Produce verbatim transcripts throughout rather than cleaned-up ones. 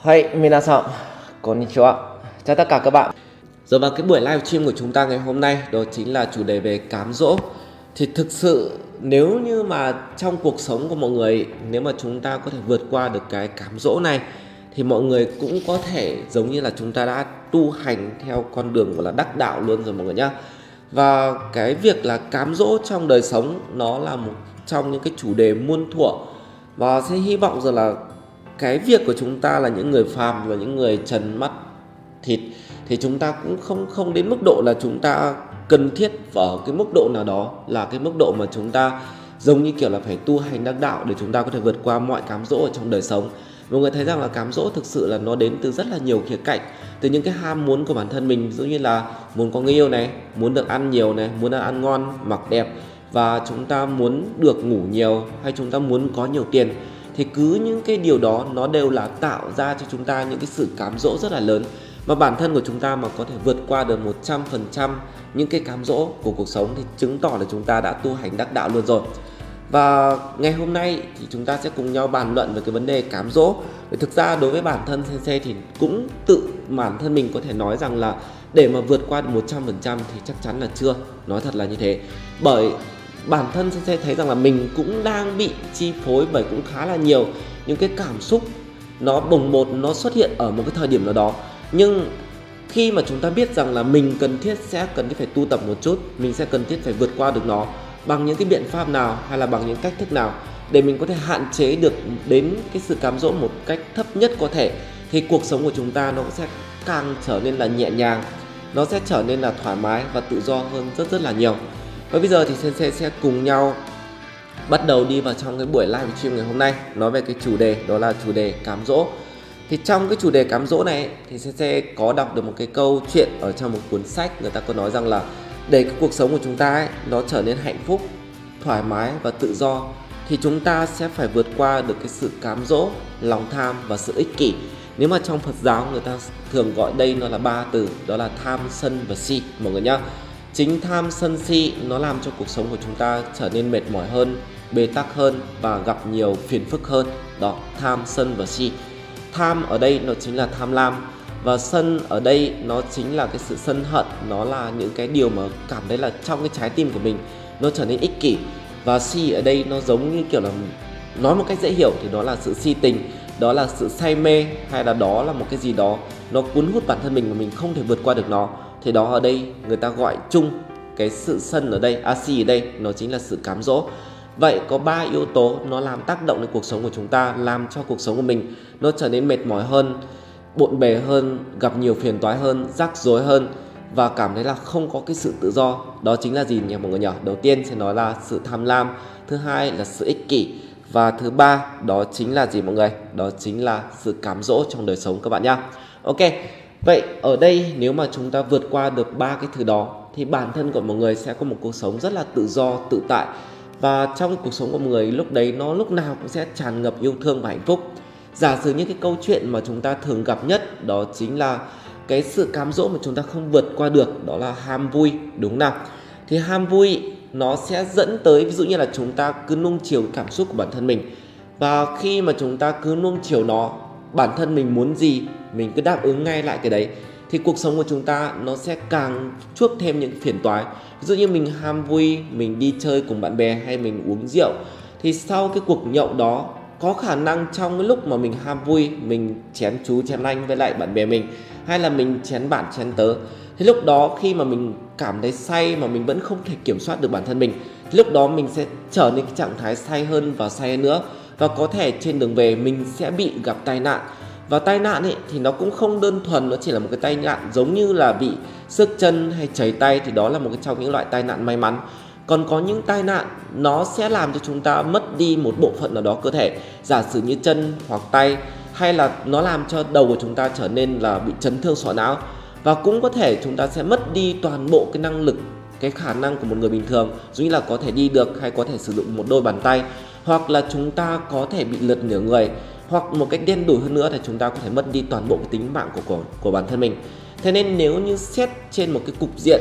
Hey, minasan, konnichiwa. Chào tất cả các bạn. Rồi vào cái buổi livestream của chúng ta ngày hôm nay, đó chính là chủ đề về cám dỗ. Thì thực sự nếu như mà trong cuộc sống của mọi người, nếu mà chúng ta có thể vượt qua được cái cám dỗ này thì mọi người cũng có thể giống như là chúng ta đã tu hành theo con đường gọi là đắc đạo luôn rồi mọi người nhá. Và cái việc là cám dỗ trong đời sống nó là một trong những cái chủ đề muôn thuở. Và sẽ hy vọng rằng là cái việc của chúng ta là những người phàm và những người trần mắt thịt thì chúng ta cũng không không đến mức độ là chúng ta cần thiết ở cái mức độ nào đó, là cái mức độ mà chúng ta giống như kiểu là phải tu hành đắc đạo để chúng ta có thể vượt qua mọi cám dỗ ở trong đời sống. Mọi người thấy rằng là cám dỗ thực sự là nó đến từ rất là nhiều khía cạnh, từ những cái ham muốn của bản thân mình, giống như là muốn có người yêu này, muốn được ăn nhiều này, muốn ăn ngon, mặc đẹp, và chúng ta muốn được ngủ nhiều, hay chúng ta muốn có nhiều tiền. Thì cứ những cái điều đó nó đều là tạo ra cho chúng ta những cái sự cám dỗ rất là lớn. Mà bản thân của chúng ta mà có thể vượt qua được một trăm phần trăm những cái cám dỗ của cuộc sống thì chứng tỏ là chúng ta đã tu hành đắc đạo luôn rồi. Và ngày hôm nay thì chúng ta sẽ cùng nhau bàn luận về cái vấn đề cám dỗ. Thực ra đối với bản thân Sensei thì cũng tự bản thân mình có thể nói rằng là để mà vượt qua được một trăm phần trăm thì chắc chắn là chưa. Nói thật là như thế. Bởi bản thân Sensei thấy rằng là mình cũng đang bị chi phối bởi cũng khá là nhiều những cái cảm xúc nó bồng bột, nó xuất hiện ở một cái thời điểm nào đó. Nhưng khi mà chúng ta biết rằng là mình cần thiết sẽ cần thiết phải tu tập một chút, mình sẽ cần thiết phải vượt qua được nó bằng những cái biện pháp nào hay là bằng những cách thức nào để mình có thể hạn chế được đến cái sự cám dỗ một cách thấp nhất có thể, thì cuộc sống của chúng ta nó sẽ càng trở nên là nhẹ nhàng, nó sẽ trở nên là thoải mái và tự do hơn rất rất là nhiều. Và bây giờ thì Sensei sẽ cùng nhau bắt đầu đi vào trong cái buổi live stream ngày hôm nay, nói về cái chủ đề đó là chủ đề cám dỗ. Thì trong cái chủ đề cám dỗ này thì Sensei có đọc được một cái câu chuyện ở trong một cuốn sách, người ta có nói rằng là để cái cuộc sống của chúng ta ấy, nó trở nên hạnh phúc, thoải mái và tự do thì chúng ta sẽ phải vượt qua được cái sự cám dỗ, lòng tham và sự ích kỷ. Nếu mà trong Phật giáo người ta thường gọi đây nó là ba từ, đó là tham, sân và si mọi người nhá. Chính tham, sân, si nó làm cho cuộc sống của chúng ta trở nên mệt mỏi hơn, bế tắc hơn và gặp nhiều phiền phức hơn. Đó, tham, sân và si. Tham ở đây nó chính là tham lam, và sân ở đây nó chính là cái sự sân hận, nó là những cái điều mà cảm thấy là trong cái trái tim của mình nó trở nên ích kỷ. Và si ở đây nó giống như kiểu là, nói một cách dễ hiểu thì đó là sự si tình, đó là sự say mê, hay là đó là một cái gì đó nó cuốn hút bản thân mình mà mình không thể vượt qua được nó. Thì đó ở đây người ta gọi chung cái sự sân ở đây, à si ở đây nó chính là sự cám dỗ. Vậy có ba yếu tố nó làm tác động đến cuộc sống của chúng ta, làm cho cuộc sống của mình nó trở nên mệt mỏi hơn, bộn bề hơn, gặp nhiều phiền toái hơn, rắc rối hơn và cảm thấy là không có cái sự tự do. Đó chính là gì nhỉ mọi người nhỉ? Đầu tiên sẽ nói là sự tham lam, thứ hai là sự ích kỷ và thứ ba đó chính là gì mọi người? Đó chính là sự cám dỗ trong đời sống các bạn nhá. Ok. Vậy ở đây nếu mà chúng ta vượt qua được ba cái thứ đó thì bản thân của mọi người sẽ có một cuộc sống rất là tự do, tự tại. Và trong cuộc sống của mọi người lúc đấy nó lúc nào cũng sẽ tràn ngập yêu thương và hạnh phúc. Giả sử những cái câu chuyện mà chúng ta thường gặp nhất đó chính là cái sự cám dỗ mà chúng ta không vượt qua được, đó là ham vui, đúng nào? Thì ham vui nó sẽ dẫn tới ví dụ như là chúng ta cứ nuông chiều cảm xúc của bản thân mình. Và khi mà chúng ta cứ nuông chiều nó, bản thân mình muốn gì mình cứ đáp ứng ngay lại cái đấy thì cuộc sống của chúng ta nó sẽ càng chuốc thêm những phiền toái. Ví dụ như mình ham vui, mình đi chơi cùng bạn bè hay mình uống rượu thì sau cái cuộc nhậu đó có khả năng trong cái lúc mà mình ham vui mình chén chú chén anh với lại bạn bè mình, hay là mình chén bạn chén tớ, thì lúc đó khi mà mình cảm thấy say mà mình vẫn không thể kiểm soát được bản thân mình thì lúc đó mình sẽ trở nên cái trạng thái say hơn và say hơn nữa, và có thể trên đường về mình sẽ bị gặp tai nạn. Và tai nạn ấy, thì nó cũng không đơn thuần nó chỉ là một cái tai nạn giống như là bị xước chân hay chảy tay, thì đó là một trong những loại tai nạn may mắn. Còn có những tai nạn nó sẽ làm cho chúng ta mất đi một bộ phận nào đó cơ thể, giả sử như chân hoặc tay, hay là nó làm cho đầu của chúng ta trở nên là bị chấn thương sọ não. Và cũng có thể chúng ta sẽ mất đi toàn bộ cái năng lực, cái khả năng của một người bình thường, giống như là có thể đi được hay có thể sử dụng một đôi bàn tay, hoặc là chúng ta có thể bị lật nửa người, hoặc một cách đen đủi hơn nữa thì chúng ta có thể mất đi toàn bộ tính mạng của, của, của bản thân mình. Thế nên nếu như xét trên một cái cục diện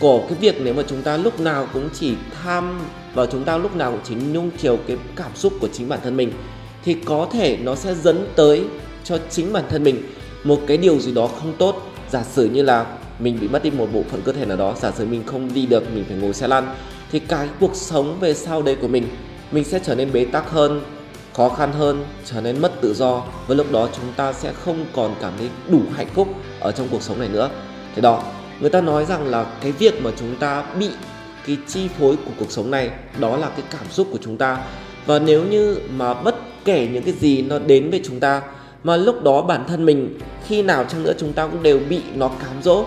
của cái việc nếu mà chúng ta lúc nào cũng chỉ tham và chúng ta lúc nào cũng chỉ nuông chiều cái cảm xúc của chính bản thân mình thì có thể nó sẽ dẫn tới cho chính bản thân mình một cái điều gì đó không tốt. Giả sử như là mình bị mất đi một bộ phận cơ thể nào đó, giả sử mình không đi được, mình phải ngồi xe lăn, thì cái cuộc sống về sau đây của mình, mình sẽ trở nên bế tắc hơn, khó khăn hơn, trở nên mất tự do. Với lúc đó chúng ta sẽ không còn cảm thấy đủ hạnh phúc ở trong cuộc sống này nữa. Thế đó, người ta nói rằng là cái việc mà chúng ta bị cái chi phối của cuộc sống này, đó là cái cảm xúc của chúng ta. Và nếu như mà bất kể những cái gì nó đến với chúng ta, mà lúc đó bản thân mình khi nào chăng nữa chúng ta cũng đều bị nó cám dỗ,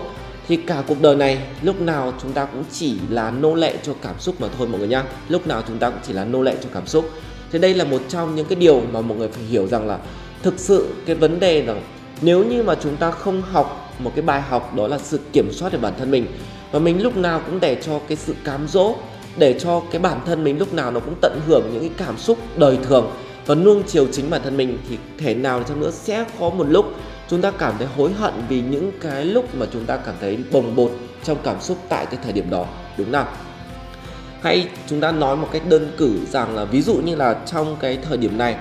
thì cả cuộc đời này lúc nào chúng ta cũng chỉ là nô lệ cho cảm xúc mà thôi mọi người nhá. Lúc nào chúng ta cũng chỉ là nô lệ cho cảm xúc. Thế đây là một trong những cái điều mà mọi người phải hiểu rằng là thực sự cái vấn đề là nếu như mà chúng ta không học một cái bài học, đó là sự kiểm soát về bản thân mình, và mình lúc nào cũng để cho cái sự cám dỗ, để cho cái bản thân mình lúc nào nó cũng tận hưởng những cái cảm xúc đời thường và nuông chiều chính bản thân mình, thì thể nào chăng nữa sẽ có một lúc chúng ta cảm thấy hối hận vì những cái lúc mà chúng ta cảm thấy bồng bột trong cảm xúc tại cái thời điểm đó, đúng không? Hay chúng ta nói một cách đơn cử rằng là ví dụ như là trong cái thời điểm này,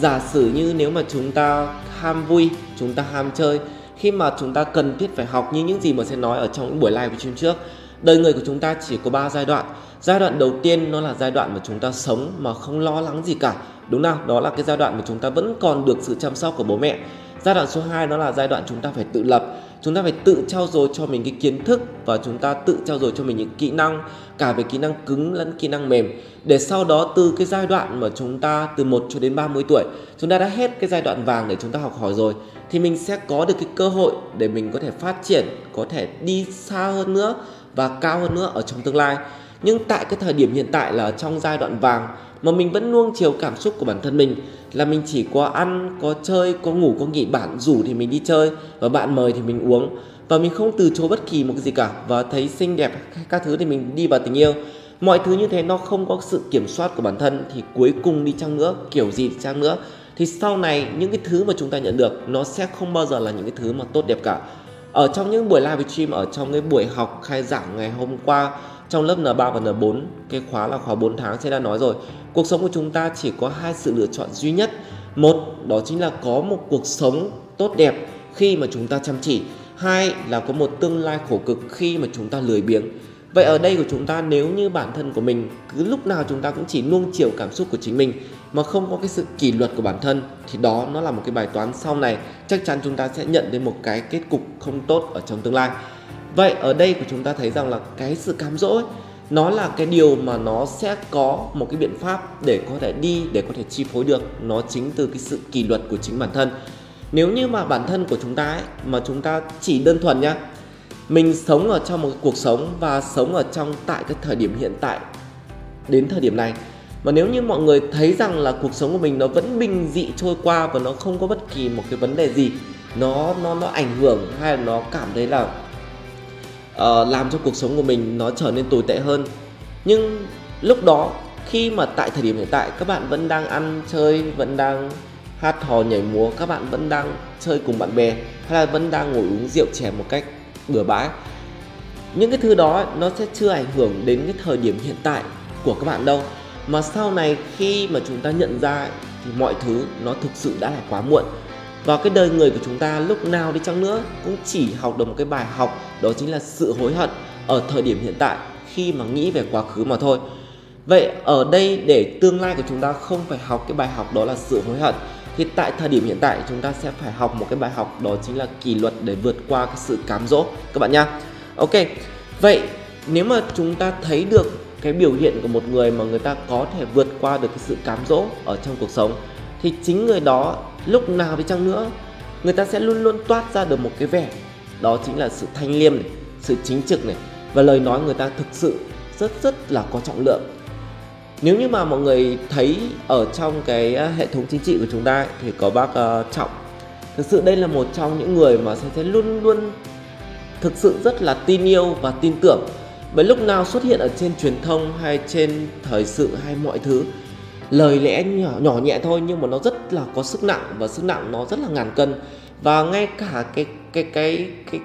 giả sử như nếu mà chúng ta ham vui, chúng ta ham chơi, khi mà chúng ta cần thiết phải học như những gì mà sẽ nói ở trong những buổi live của chương trước, đời người của chúng ta chỉ có ba giai đoạn. Giai đoạn đầu tiên nó là giai đoạn mà chúng ta sống mà không lo lắng gì cả, đúng không? Đó là cái giai đoạn mà chúng ta vẫn còn được sự chăm sóc của bố mẹ. Giai đoạn số hai đó là giai đoạn chúng ta phải tự lập, chúng ta phải tự trau dồi cho mình cái kiến thức và chúng ta tự trau dồi cho mình những kỹ năng, cả về kỹ năng cứng lẫn kỹ năng mềm, để sau đó từ cái giai đoạn mà chúng ta từ một cho đến ba mươi tuổi, chúng ta đã hết cái giai đoạn vàng để chúng ta học hỏi rồi, thì mình sẽ có được cái cơ hội để mình có thể phát triển, có thể đi xa hơn nữa và cao hơn nữa ở trong tương lai. Nhưng tại cái thời điểm hiện tại là trong giai đoạn vàng mà mình vẫn nuông chiều cảm xúc của bản thân mình, là mình chỉ có ăn, có chơi, có ngủ, có nghỉ. Bạn rủ thì mình đi chơi và bạn mời thì mình uống, và mình không từ chối bất kỳ một cái gì cả, và thấy xinh đẹp các thứ thì mình đi vào tình yêu. Mọi thứ như thế nó không có sự kiểm soát của bản thân, thì cuối cùng đi chăng nữa, kiểu gì chăng nữa, thì sau này những cái thứ mà chúng ta nhận được nó sẽ không bao giờ là những cái thứ mà tốt đẹp cả. Ở trong những buổi live stream, ở trong cái buổi học khai giảng ngày hôm qua trong lớp N ba và N bốn, cái khóa là khóa bốn tháng, sẽ đã nói rồi, cuộc sống của chúng ta chỉ có hai sự lựa chọn duy nhất. Một, đó chính là có một cuộc sống tốt đẹp khi mà chúng ta chăm chỉ. Hai là có một tương lai khổ cực khi mà chúng ta lười biếng. Vậy ở đây của chúng ta, nếu như bản thân của mình cứ lúc nào chúng ta cũng chỉ nuông chiều cảm xúc của chính mình mà không có cái sự kỷ luật của bản thân, thì đó nó là một cái bài toán sau này chắc chắn chúng ta sẽ nhận đến một cái kết cục không tốt ở trong tương lai. Vậy ở đây của chúng ta thấy rằng là cái sự cám dỗ ấy, nó là cái điều mà nó sẽ có một cái biện pháp để có thể đi, để có thể chi phối được. Nó chính từ cái sự kỷ luật của chính bản thân. Nếu như mà bản thân của chúng ta ấy, mà chúng ta chỉ đơn thuần nhá, mình sống ở trong một cuộc sống và sống ở trong tại cái thời điểm hiện tại đến thời điểm này, mà nếu như mọi người thấy rằng là cuộc sống của mình nó vẫn bình dị trôi qua và nó không có bất kỳ một cái vấn đề gì Nó, nó, nó ảnh hưởng hay là nó cảm thấy là Uh, làm cho cuộc sống của mình nó trở nên tồi tệ hơn. Nhưng lúc đó, khi mà tại thời điểm hiện tại các bạn vẫn đang ăn chơi, vẫn đang hát hò nhảy múa, các bạn vẫn đang chơi cùng bạn bè, hay là vẫn đang ngồi uống rượu chè một cách bừa bãi, những cái thứ đó nó sẽ chưa ảnh hưởng đến cái thời điểm hiện tại của các bạn đâu. Mà sau này khi mà chúng ta nhận ra thì mọi thứ nó thực sự đã là quá muộn. Và cái đời người của chúng ta lúc nào đi chăng nữa cũng chỉ học được một cái bài học, đó chính là sự hối hận ở thời điểm hiện tại khi mà nghĩ về quá khứ mà thôi. Vậy ở đây để tương lai của chúng ta không phải học cái bài học đó là sự hối hận, thì tại thời điểm hiện tại chúng ta sẽ phải học một cái bài học, đó chính là kỷ luật để vượt qua cái sự cám dỗ các bạn nhá. Ok, vậy nếu mà chúng ta thấy được cái biểu hiện của một người mà người ta có thể vượt qua được cái sự cám dỗ ở trong cuộc sống, thì chính người đó lúc nào đi chăng nữa người ta sẽ luôn luôn toát ra được một cái vẻ, đó chính là sự thanh liêm này, sự chính trực này, và lời nói người ta thực sự rất rất là có trọng lượng. Nếu như mà mọi người thấy ở trong cái hệ thống chính trị của chúng ta ấy, thì có bác uh, Trọng. Thực sự đây là một trong những người mà sẽ luôn luôn thực sự rất là tin yêu và tin tưởng, bởi lúc nào xuất hiện ở trên truyền thông hay trên thời sự hay mọi thứ, lời lẽ nhỏ, nhỏ nhẹ thôi nhưng mà nó rất là có sức nặng, và sức nặng nó rất là ngàn cân. Và ngay cả cái cái cái cái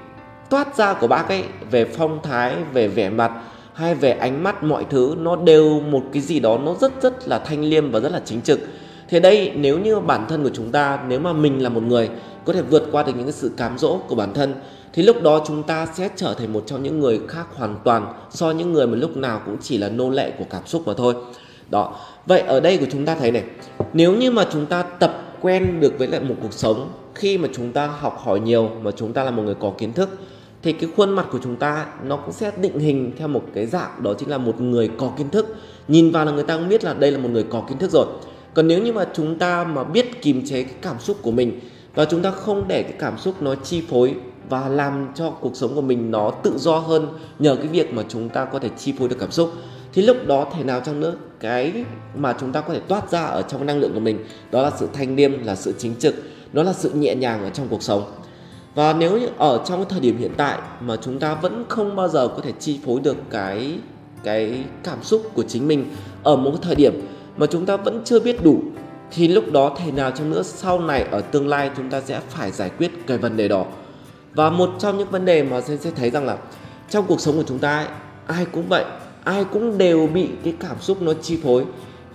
toát ra của bác ấy về phong thái, về vẻ mặt hay về ánh mắt, mọi thứ nó đều một cái gì đó nó rất rất là thanh liêm và rất là chính trực. Thế đây, nếu như bản thân của chúng ta, nếu mà mình là một người có thể vượt qua được những cái sự cám dỗ của bản thân, thì lúc đó chúng ta sẽ trở thành một trong những người khác hoàn toàn so với những người mà lúc nào cũng chỉ là nô lệ của cảm xúc mà thôi. Đó. Vậy ở đây của chúng ta thấy này, nếu như mà chúng ta tập quen được với lại một cuộc sống, khi mà chúng ta học hỏi nhiều, mà chúng ta là một người có kiến thức, thì cái khuôn mặt của chúng ta nó cũng sẽ định hình theo một cái dạng, đó chính là một người có kiến thức. Nhìn vào là người ta cũng biết là đây là một người có kiến thức rồi. Còn nếu như mà chúng ta mà biết kiềm chế cái cảm xúc của mình, và chúng ta không để cái cảm xúc nó chi phối và làm cho cuộc sống của mình nó tự do hơn nhờ cái việc mà chúng ta có thể chi phối được cảm xúc, thì lúc đó thế nào chăng nữa, cái mà chúng ta có thể toát ra ở trong năng lượng của mình, đó là sự thanh liêm, là sự chính trực, đó là sự nhẹ nhàng ở trong cuộc sống. Và nếu như ở trong cái thời điểm hiện tại mà chúng ta vẫn không bao giờ có thể chi phối được cái, cái cảm xúc của chính mình ở một thời điểm mà chúng ta vẫn chưa biết đủ, thì lúc đó thế nào chăng nữa, sau này ở tương lai chúng ta sẽ phải giải quyết cái vấn đề đó. Và một trong những vấn đề mà Sensei sẽ thấy rằng là trong cuộc sống của chúng ta ấy, ai cũng vậy, ai cũng đều bị cái cảm xúc nó chi phối.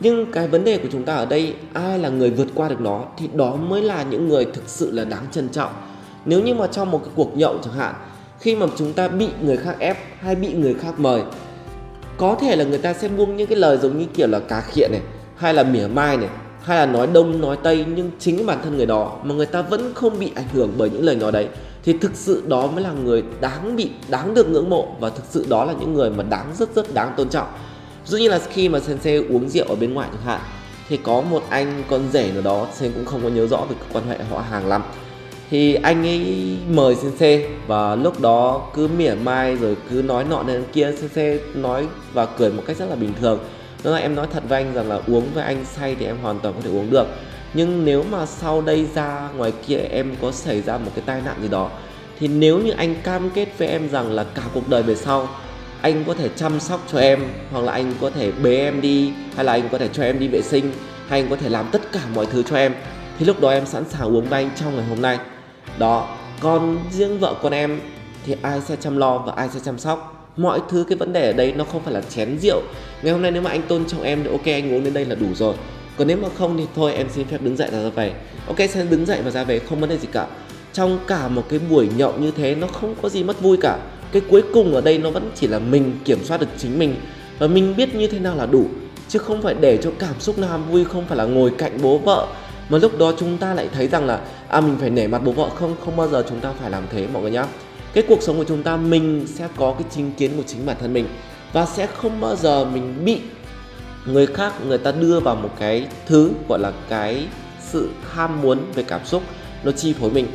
Nhưng cái vấn đề của chúng ta ở đây, ai là người vượt qua được nó thì đó mới là những người thực sự là đáng trân trọng. Nếu như mà trong một cái cuộc nhậu chẳng hạn, khi mà chúng ta bị người khác ép hay bị người khác mời, có thể là người ta sẽ buông những cái lời giống như kiểu là cá khịa này, hay là mỉa mai này, hay là nói đông nói tây, nhưng chính bản thân người đó mà người ta vẫn không bị ảnh hưởng bởi những lời nói đấy, thì thực sự đó mới là người đáng bị, đáng được ngưỡng mộ, và thực sự đó là những người mà đáng rất rất đáng tôn trọng. Dĩ nhiên là khi mà Sensei uống rượu ở bên ngoài chẳng hạn, thì có một anh con rể nào đó, Sensei cũng không có nhớ rõ về quan hệ họ hàng lắm, thì anh ấy mời Sensei và lúc đó cứ mỉa mai rồi cứ nói nọ này kia, Sensei nói và cười một cách rất là bình thường. Nên là em nói thật với anh rằng là uống với anh say thì em hoàn toàn có thể uống được, nhưng nếu mà sau đây ra ngoài kia em có xảy ra một cái tai nạn gì đó, thì nếu như anh cam kết với em rằng là cả cuộc đời về sau anh có thể chăm sóc cho em, hoặc là anh có thể bế em đi, hay là anh có thể cho em đi vệ sinh, hay anh có thể làm tất cả mọi thứ cho em, thì lúc đó em sẵn sàng uống với anh trong ngày hôm nay. Đó, còn riêng vợ con em thì ai sẽ chăm lo và ai sẽ chăm sóc mọi thứ. Cái vấn đề ở đây nó không phải là chén rượu. Ngày hôm nay nếu mà anh tôn trọng em thì ok, anh uống đến đây là đủ rồi, còn nếu mà không thì thôi em xin phép đứng dậy và ra về. Ok, sẽ đứng dậy và ra về, không vấn đề gì cả. Trong cả một cái buổi nhậu như thế nó không có gì mất vui cả. Cái cuối cùng ở đây nó vẫn chỉ là mình kiểm soát được chính mình, và mình biết như thế nào là đủ, chứ không phải để cho cảm xúc nó ham vui. Không phải là ngồi cạnh bố vợ mà lúc đó chúng ta lại thấy rằng là à, mình phải nể mặt bố vợ. Không, không bao giờ chúng ta phải làm thế mọi người nhá. Cái cuộc sống của chúng ta, mình sẽ có cái chính kiến của chính bản thân mình, và sẽ không bao giờ mình bị người khác người ta đưa vào một cái thứ gọi là cái sự ham muốn về cảm xúc nó chi phối mình.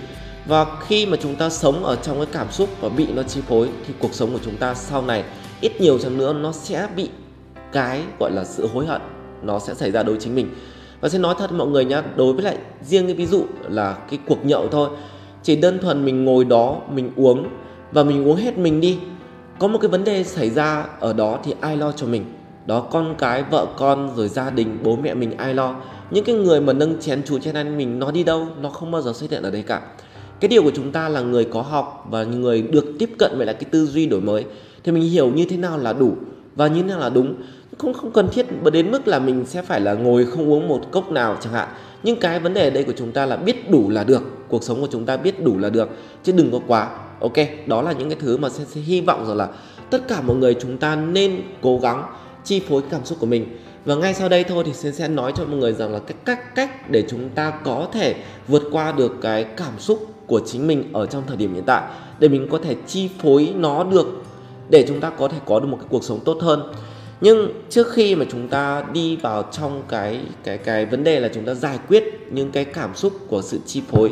Và khi mà chúng ta sống ở trong cái cảm xúc và bị nó chi phối, thì cuộc sống của chúng ta sau này ít nhiều chăng nữa nó sẽ bị cái gọi là sự hối hận nó sẽ xảy ra đối với chính mình. Và sẽ nói thật mọi người nhá, đối với lại riêng cái ví dụ là cái cuộc nhậu thôi, chỉ đơn thuần mình ngồi đó mình uống và mình uống hết mình đi, có một cái vấn đề xảy ra ở đó thì ai lo cho mình? Đó, con cái, vợ con, rồi gia đình, bố mẹ mình ai lo? Những cái người mà nâng chén chú chén ăn mình nó đi đâu? Nó không bao giờ xuất hiện ở đây cả. Cái điều của chúng ta là người có học và người được tiếp cận với lại cái tư duy đổi mới, thì mình hiểu như thế nào là đủ và như thế nào là đúng. Không, không cần thiết đến mức là mình sẽ phải là ngồi không uống một cốc nào chẳng hạn. Nhưng cái vấn đề ở đây của chúng ta là biết đủ là được. Cuộc sống của chúng ta biết đủ là được, chứ đừng có quá. Ok, đó là những cái thứ mà sẽ, sẽ hy vọng rằng là tất cả mọi người chúng ta nên cố gắng chi phối cảm xúc của mình. Và ngay sau đây thôi thì Sensei sẽ nói cho mọi người rằng là các cách để chúng ta có thể vượt qua được cái cảm xúc của chính mình ở trong thời điểm hiện tại, để mình có thể chi phối nó được, để chúng ta có thể có được một cái cuộc sống tốt hơn. Nhưng trước khi mà chúng ta đi vào trong cái, cái, cái vấn đề là chúng ta giải quyết những cái cảm xúc của sự chi phối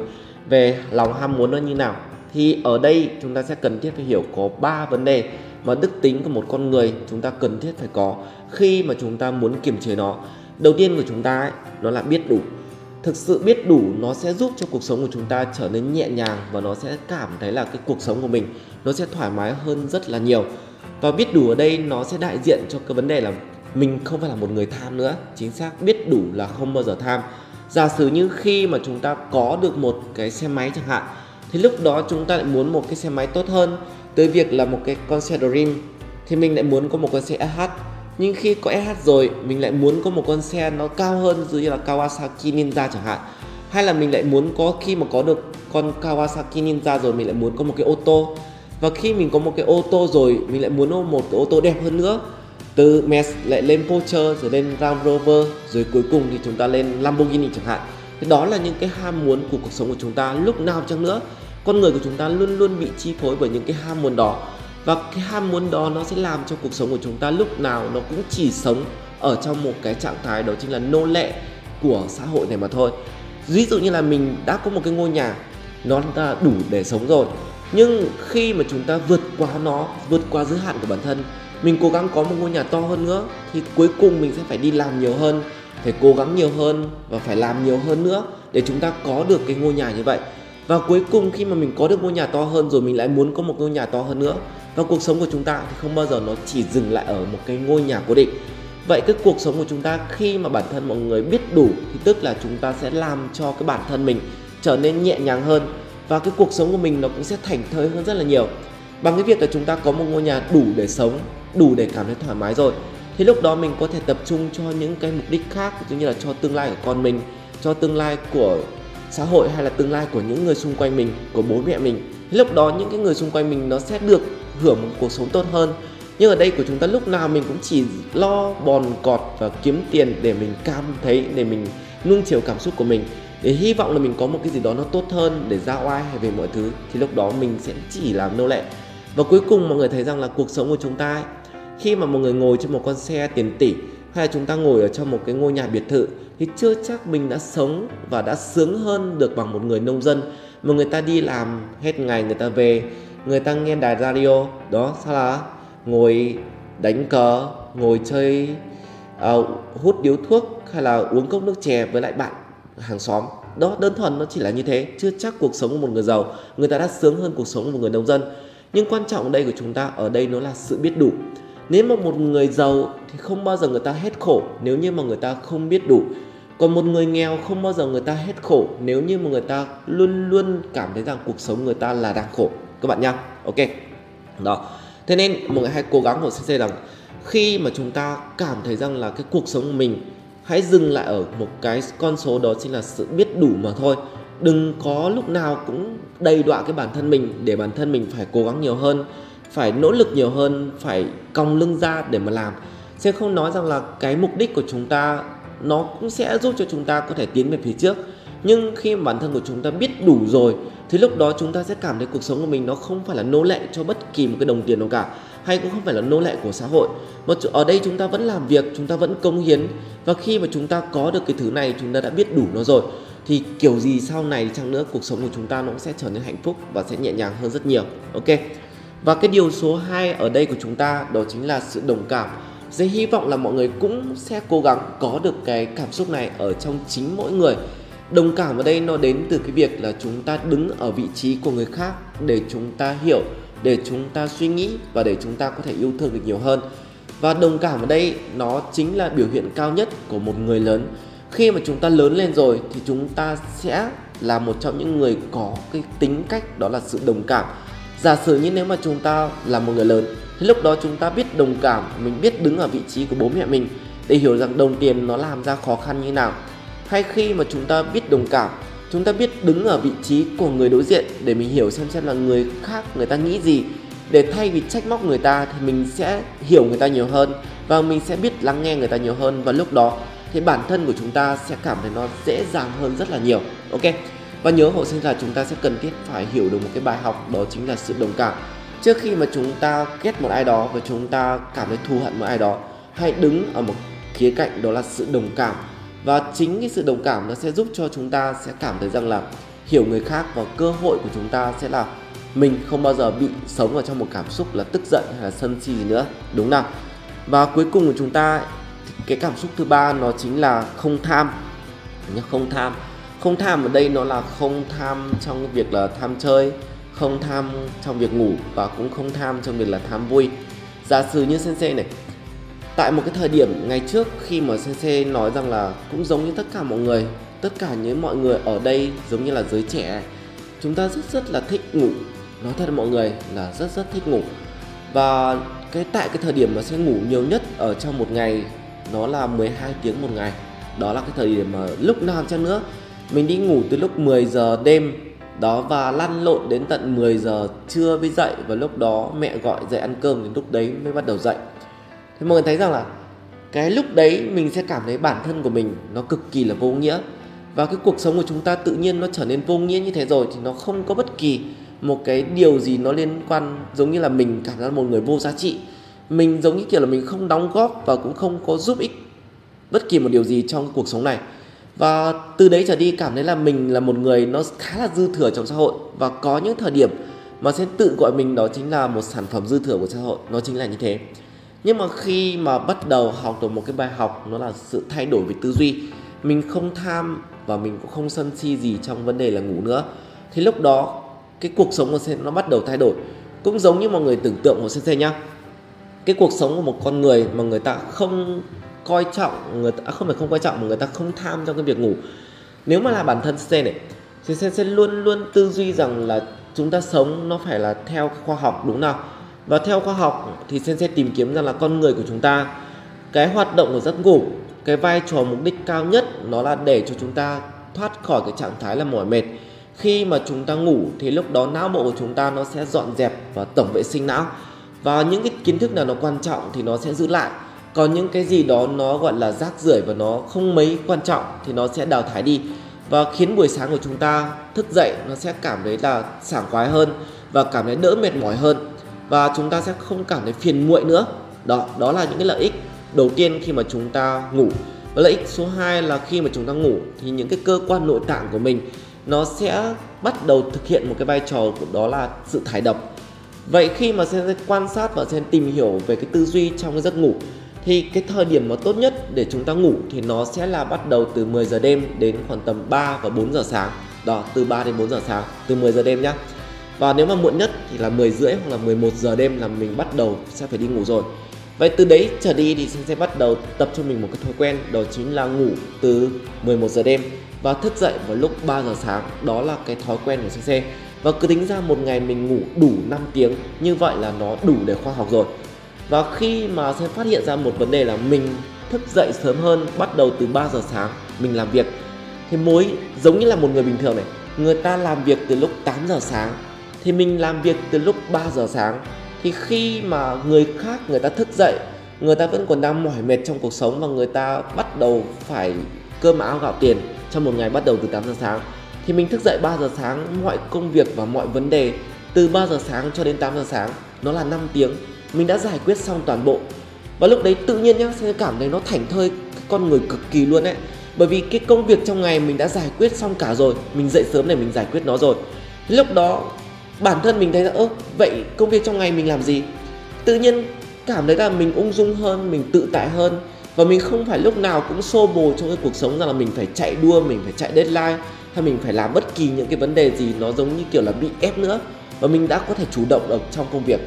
về lòng ham muốn nó như nào, thì ở đây chúng ta sẽ cần thiết phải hiểu có ba vấn đề mà đức tính của một con người chúng ta cần thiết phải có khi mà chúng ta muốn kiềm chế nó. Đầu tiên của chúng ta ấy, đó là biết đủ. Thực sự biết đủ nó sẽ giúp cho cuộc sống của chúng ta trở nên nhẹ nhàng, và nó sẽ cảm thấy là cái cuộc sống của mình nó sẽ thoải mái hơn rất là nhiều. Và biết đủ ở đây nó sẽ đại diện cho cái vấn đề là mình không phải là một người tham nữa. Chính xác, biết đủ là không bao giờ tham. Giả sử như khi mà chúng ta có được một cái xe máy chẳng hạn, thì lúc đó chúng ta lại muốn một cái xe máy tốt hơn. Tới việc là một cái con xe Dream thì mình lại muốn có một con xe a hát. Nhưng khi có ét hát rồi, mình lại muốn có một con xe nó cao hơn, như là Kawasaki Ninja chẳng hạn. Hay là mình lại muốn có, khi mà có được con Kawasaki Ninja rồi, mình lại muốn có một cái ô tô. Và khi mình có một cái ô tô rồi, mình lại muốn một cái ô tô đẹp hơn nữa. Từ Mercedes lại lên Porsche, rồi lên Range Rover, rồi cuối cùng thì chúng ta lên Lamborghini chẳng hạn. Thế đó là những cái ham muốn của cuộc sống của chúng ta lúc nào chăng nữa. Con người của chúng ta luôn luôn bị chi phối bởi những cái ham muốn đó. Và cái ham muốn đó nó sẽ làm cho cuộc sống của chúng ta lúc nào nó cũng chỉ sống ở trong một cái trạng thái, đó chính là nô lệ của xã hội này mà thôi. Ví dụ như là mình đã có một cái ngôi nhà, nó đã đủ để sống rồi. Nhưng khi mà chúng ta vượt qua nó, vượt qua giới hạn của bản thân, mình cố gắng có một ngôi nhà to hơn nữa, thì cuối cùng mình sẽ phải đi làm nhiều hơn, phải cố gắng nhiều hơn và phải làm nhiều hơn nữa để chúng ta có được cái ngôi nhà như vậy. Và cuối cùng khi mà mình có được ngôi nhà to hơn rồi, mình lại muốn có một ngôi nhà to hơn nữa. Và cuộc sống của chúng ta thì không bao giờ nó chỉ dừng lại ở một cái ngôi nhà cố định. Vậy cái cuộc sống của chúng ta khi mà bản thân mọi người biết đủ thì tức là chúng ta sẽ làm cho cái bản thân mình trở nên nhẹ nhàng hơn. Và cái cuộc sống của mình nó cũng sẽ thảnh thơi hơn rất là nhiều. Bằng cái việc là chúng ta có một ngôi nhà đủ để sống, đủ để cảm thấy thoải mái rồi, thì lúc đó mình có thể tập trung cho những cái mục đích khác, giống như là cho tương lai của con mình, cho tương lai của xã hội, hay là tương lai của những người xung quanh mình, của bố mẹ mình. Thì lúc đó những cái người xung quanh mình nó sẽ được hưởng một cuộc sống tốt hơn. Nhưng ở đây của chúng ta lúc nào mình cũng chỉ lo bòn cọt và kiếm tiền để mình cảm thấy, để mình nuông chiều cảm xúc của mình, để hy vọng là mình có một cái gì đó nó tốt hơn, để ra oai hay về mọi thứ. Thì lúc đó mình sẽ chỉ làm nô lệ. Và cuối cùng mọi người thấy rằng là cuộc sống của chúng ta ấy, khi mà mọi người ngồi trên một con xe tiền tỷ, hay là chúng ta ngồi ở trong một cái ngôi nhà biệt thự, thì chưa chắc mình đã sống và đã sướng hơn được bằng một người nông dân mà người ta đi làm hết ngày, người ta về, người ta nghe đài radio đó, sao là ngồi đánh cờ, ngồi chơi, uh, hút điếu thuốc, hay là uống cốc nước chè với lại bạn hàng xóm. Đó, đơn thuần nó chỉ là như thế. Chưa chắc cuộc sống của một người giàu, người ta đã sướng hơn cuộc sống của một người nông dân. Nhưng quan trọng ở đây của chúng ta, ở đây nó là sự biết đủ. Nếu mà một người giàu thì không bao giờ người ta hết khổ nếu như mà người ta không biết đủ. Còn một người nghèo không bao giờ người ta hết khổ nếu như mà người ta luôn luôn cảm thấy rằng cuộc sống người ta là đang khổ. Các bạn nhá, ok. Đó. Thế nên mọi người hãy cố gắng của xê xê rằng khi mà chúng ta cảm thấy rằng là cái cuộc sống của mình, hãy dừng lại ở một cái con số, đó chính là sự biết đủ mà thôi. Đừng có lúc nào cũng đầy đọa cái bản thân mình, để bản thân mình phải cố gắng nhiều hơn, phải nỗ lực nhiều hơn, phải còng lưng ra để mà làm. Sẽ không nói rằng là cái mục đích của chúng ta nó cũng sẽ giúp cho chúng ta có thể tiến về phía trước. Nhưng khi bản thân của chúng ta biết đủ rồi thì lúc đó chúng ta sẽ cảm thấy cuộc sống của mình nó không phải là nô lệ cho bất kỳ một cái đồng tiền nào cả, hay cũng không phải là nô lệ của xã hội. Mà ở đây chúng ta vẫn làm việc, chúng ta vẫn cống hiến. Và khi mà chúng ta có được cái thứ này, chúng ta đã biết đủ nó rồi, thì kiểu gì sau này chăng nữa cuộc sống của chúng ta nó cũng sẽ trở nên hạnh phúc và sẽ nhẹ nhàng hơn rất nhiều. Ok. Và cái điều số hai ở đây của chúng ta đó chính là sự đồng cảm. Dễ hy vọng là mọi người cũng sẽ cố gắng có được cái cảm xúc này ở trong chính mỗi người. Đồng cảm ở đây nó đến từ cái việc là chúng ta đứng ở vị trí của người khác để chúng ta hiểu, để chúng ta suy nghĩ và để chúng ta có thể yêu thương được nhiều hơn. Và đồng cảm ở đây nó chính là biểu hiện cao nhất của một người lớn. Khi mà chúng ta lớn lên rồi thì chúng ta sẽ là một trong những người có cái tính cách đó là sự đồng cảm. Giả sử như nếu mà chúng ta là một người lớn thì lúc đó chúng ta biết đồng cảm, mình biết đứng ở vị trí của bố mẹ mình để hiểu rằng đồng tiền nó làm ra khó khăn như thế nào. Hay khi mà chúng ta biết đồng cảm, chúng ta biết đứng ở vị trí của người đối diện để mình hiểu xem xem là người khác người ta nghĩ gì, để thay vì trách móc người ta thì mình sẽ hiểu người ta nhiều hơn và mình sẽ biết lắng nghe người ta nhiều hơn. Và lúc đó thì bản thân của chúng ta sẽ cảm thấy nó dễ dàng hơn rất là nhiều. Ok. Và nhớ hộ sinh là chúng ta sẽ cần thiết phải hiểu được một cái bài học, đó chính là sự đồng cảm. Trước khi mà chúng ta ghét một ai đó và chúng ta cảm thấy thù hận một ai đó, hãy đứng ở một khía cạnh đó là sự đồng cảm. Và chính cái sự đồng cảm nó sẽ giúp cho chúng ta sẽ cảm thấy rằng là hiểu người khác, và cơ hội của chúng ta sẽ là mình không bao giờ bị sống ở trong một cảm xúc là tức giận hay là sân si gì nữa, đúng nào. Và cuối cùng của chúng ta, cái cảm xúc thứ ba nó chính là không tham. Không tham Không tham ở đây nó là không tham trong việc là tham chơi, không tham trong việc ngủ và cũng không tham trong việc là tham vui. Giả sử như Sensei này, tại một cái thời điểm ngày trước khi mà Sensei nói rằng là cũng giống như tất cả mọi người, tất cả những mọi người ở đây giống như là giới trẻ, chúng ta rất rất là thích ngủ. Nói thật mọi người là rất rất thích ngủ. Và cái tại cái thời điểm mà sẽ ngủ nhiều nhất ở trong một ngày nó là mười hai tiếng một ngày. Đó là cái thời điểm mà lúc nào chăng nữa mình đi ngủ từ lúc mười giờ đêm đó và lăn lộn đến tận mười giờ trưa mới dậy, và lúc đó mẹ gọi dậy ăn cơm, đến lúc đấy mới bắt đầu dậy. Thế mọi người thấy rằng là cái lúc đấy mình sẽ cảm thấy bản thân của mình nó cực kỳ là vô nghĩa, và cái cuộc sống của chúng ta tự nhiên nó trở nên vô nghĩa như thế rồi thì nó không có bất kỳ một cái điều gì nó liên quan, giống như là mình cảm giác một người vô giá trị. Mình giống như kiểu là mình không đóng góp và cũng không có giúp ích bất kỳ một điều gì trong cuộc sống này. Và từ đấy trở đi cảm thấy là mình là một người nó khá là dư thừa trong xã hội, và có những thời điểm mà sẽ tự gọi mình đó chính là một sản phẩm dư thừa của xã hội, nó chính là như thế. Nhưng mà khi mà bắt đầu học được một cái bài học, nó là sự thay đổi về tư duy, mình không tham và mình cũng không sân si gì trong vấn đề là ngủ nữa, thì lúc đó cái cuộc sống của Sensei nó bắt đầu thay đổi. Cũng giống như mọi người tưởng tượng của Sensei nhá, cái cuộc sống của một con người mà người ta không coi trọng, người ta không phải không coi trọng mà người ta không tham trong cái việc ngủ. Nếu mà là bản thân Sensei này thì Sensei luôn luôn tư duy rằng là chúng ta sống nó phải là theo khoa học, đúng nào? Và theo khoa học thì Sensei tìm kiếm rằng là con người của chúng ta, cái hoạt động của giấc ngủ, cái vai trò mục đích cao nhất nó là để cho chúng ta thoát khỏi cái trạng thái là mỏi mệt. Khi mà chúng ta ngủ thì lúc đó não bộ của chúng ta nó sẽ dọn dẹp và tổng vệ sinh não, và những cái kiến thức nào nó quan trọng thì nó sẽ giữ lại, còn những cái gì đó nó gọi là rác rưởi và nó không mấy quan trọng thì nó sẽ đào thải đi, và khiến buổi sáng của chúng ta thức dậy nó sẽ cảm thấy là sảng khoái hơn và cảm thấy đỡ mệt mỏi hơn, và chúng ta sẽ không cảm thấy phiền muộn nữa. Đó, đó là những cái lợi ích đầu tiên khi mà chúng ta ngủ. Và lợi ích số hai là khi mà chúng ta ngủ thì những cái cơ quan nội tạng của mình nó sẽ bắt đầu thực hiện một cái vai trò của đó là sự thải độc. Vậy khi mà Sensei quan sát và Sensei tìm hiểu về cái tư duy trong cái giấc ngủ thì cái thời điểm mà tốt nhất để chúng ta ngủ thì nó sẽ là bắt đầu từ mười giờ đêm đến khoảng tầm ba và bốn giờ sáng. Đó, từ ba đến bốn giờ sáng, từ mười giờ đêm nhá. Và nếu mà muộn nhất thì là mười rưỡi hoặc là mười một giờ đêm là mình bắt đầu sẽ phải đi ngủ rồi. Vậy từ đấy trở đi thì Sensei bắt đầu tập cho mình một cái thói quen, đó chính là ngủ từ mười một giờ đêm và thức dậy vào lúc ba giờ sáng. Đó là cái thói quen của Sensei. Và cứ tính ra một ngày mình ngủ đủ năm tiếng, như vậy là nó đủ để khoa học rồi. Và khi mà Sensei phát hiện ra một vấn đề là mình thức dậy sớm hơn, bắt đầu từ ba giờ sáng mình làm việc, thì mối giống như là một người bình thường này, người ta làm việc từ lúc tám giờ sáng thì mình làm việc từ lúc ba giờ sáng. Thì khi mà người khác người ta thức dậy, người ta vẫn còn đang mỏi mệt trong cuộc sống và người ta bắt đầu phải cơm áo gạo tiền trong một ngày bắt đầu từ tám giờ sáng, thì mình thức dậy ba giờ sáng, mọi công việc và mọi vấn đề từ ba giờ sáng cho đến tám giờ sáng, nó là năm tiếng, mình đã giải quyết xong toàn bộ. Và lúc đấy tự nhiên nhá, sẽ cảm thấy nó thảnh thơi cái con người cực kỳ luôn ấy. Bởi vì cái công việc trong ngày mình đã giải quyết xong cả rồi, mình dậy sớm để mình giải quyết nó rồi. Lúc đó bản thân mình thấy là ơ, vậy công việc trong ngày mình làm gì? Tự nhiên cảm thấy là mình ung dung hơn, mình tự tại hơn, và mình không phải lúc nào cũng xô bồ trong cái cuộc sống rằng là mình phải chạy đua, mình phải chạy deadline, hay mình phải làm bất kỳ những cái vấn đề gì nó giống như kiểu là bị ép nữa. Và mình đã có thể chủ động được trong công việc.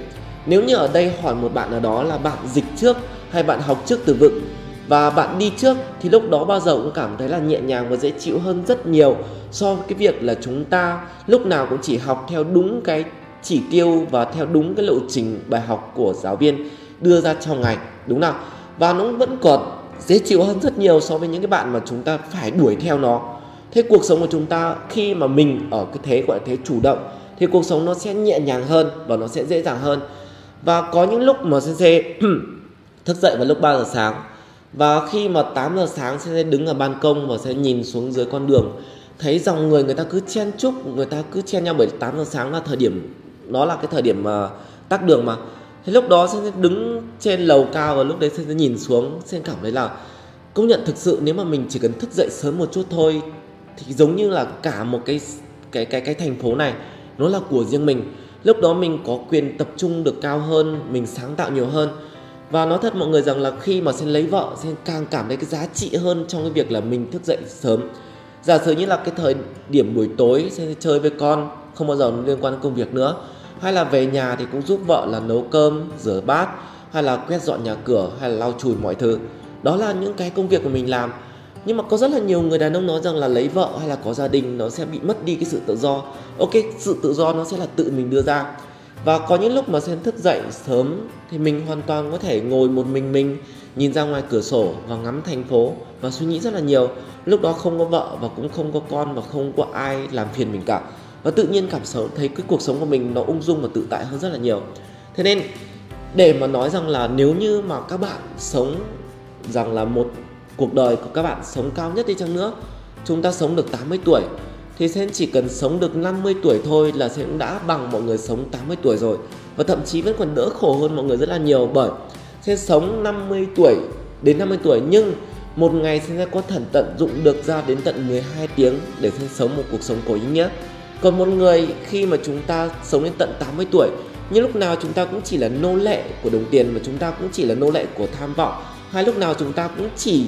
Nếu như ở đây hỏi một bạn nào đó là bạn dịch trước hay bạn học trước từ vựng và bạn đi trước, thì lúc đó bao giờ cũng cảm thấy là nhẹ nhàng và dễ chịu hơn rất nhiều so với cái việc là chúng ta lúc nào cũng chỉ học theo đúng cái chỉ tiêu và theo đúng cái lộ trình bài học của giáo viên đưa ra trong ngày, đúng nào? Và nó vẫn còn dễ chịu hơn rất nhiều so với những cái bạn mà chúng ta phải đuổi theo nó. Thế cuộc sống của chúng ta khi mà mình ở cái thế gọi là thế chủ động thì cuộc sống nó sẽ nhẹ nhàng hơn và nó sẽ dễ dàng hơn. Và có những lúc mà Sensei thức dậy vào lúc ba giờ sáng, và khi mà tám giờ sáng Sensei đứng ở ban công và sẽ nhìn xuống dưới con đường, thấy dòng người người ta cứ chen chúc, người ta cứ chen nhau, bởi tám giờ sáng là thời điểm, nó là cái thời điểm mà tắc đường mà. Thế lúc đó Sensei đứng trên lầu cao và lúc đấy Sensei nhìn xuống, Sensei cảm thấy là công nhận thực sự nếu mà mình chỉ cần thức dậy sớm một chút thôi thì giống như là cả một cái cái cái cái thành phố này nó là của riêng mình. Lúc đó mình có quyền tập trung được cao hơn, mình sáng tạo nhiều hơn. Và nói thật mọi người rằng là khi mà Sensei lấy vợ, Sensei càng cảm thấy cái giá trị hơn trong cái việc là mình thức dậy sớm. Giả sử như là cái thời điểm buổi tối Sensei chơi với con, không bao giờ liên quan đến công việc nữa, hay là về nhà thì cũng giúp vợ là nấu cơm, rửa bát, hay là quét dọn nhà cửa, hay là lau chùi mọi thứ. Đó là những cái công việc mà mình làm. Nhưng mà có rất là nhiều người đàn ông nói rằng là lấy vợ hay là có gia đình nó sẽ bị mất đi cái sự tự do. Ok, sự tự do nó sẽ là tự mình đưa ra. Và có những lúc mà Sen thức dậy sớm thì mình hoàn toàn có thể ngồi một mình mình, nhìn ra ngoài cửa sổ và ngắm thành phố và suy nghĩ rất là nhiều. Lúc đó không có vợ và cũng không có con và không có ai làm phiền mình cả. Và tự nhiên cảm thấy cái cuộc sống của mình nó ung dung và tự tại hơn rất là nhiều. Thế nên để mà nói rằng là nếu như mà các bạn sống rằng là một cuộc đời của các bạn sống cao nhất đi chăng nữa, chúng ta sống được tám mươi tuổi, thì Sen chỉ cần sống được năm mươi tuổi thôi là Sen cũng đã bằng mọi người sống tám mươi tuổi rồi. Và thậm chí vẫn còn đỡ khổ hơn mọi người rất là nhiều, bởi Sen sống năm mươi tuổi đến năm mươi tuổi nhưng một ngày Sen sẽ có thần tận dụng được ra đến tận mười hai tiếng để Sen sống một cuộc sống có ý nghĩa. Còn một người khi mà chúng ta sống đến tận tám mươi tuổi, nhưng lúc nào chúng ta cũng chỉ là nô lệ của đồng tiền, mà chúng ta cũng chỉ là nô lệ của tham vọng, hay lúc nào chúng ta cũng chỉ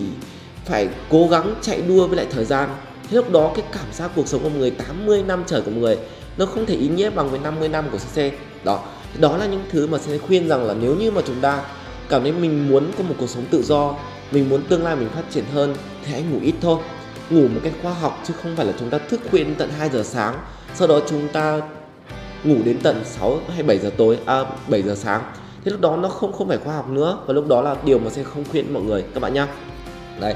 phải cố gắng chạy đua với lại thời gian. Thế lúc đó cái cảm giác cuộc sống của người tám mươi năm trời của người nó không thể ý nghĩa bằng với năm mươi năm của xê xê. Đó, đó là những thứ mà xê xê khuyên rằng là nếu như mà chúng ta cảm thấy mình muốn có một cuộc sống tự do, mình muốn tương lai mình phát triển hơn, thì hãy ngủ ít thôi. Ngủ một cách khoa học chứ không phải là chúng ta thức khuya đến tận hai giờ sáng, sau đó chúng ta ngủ đến tận sáu hay bảy giờ tối, à, bảy giờ sáng. Thế lúc đó nó không không phải khoa học nữa, và lúc đó là điều mà xê xê không khuyên mọi người các bạn nhá. Đấy.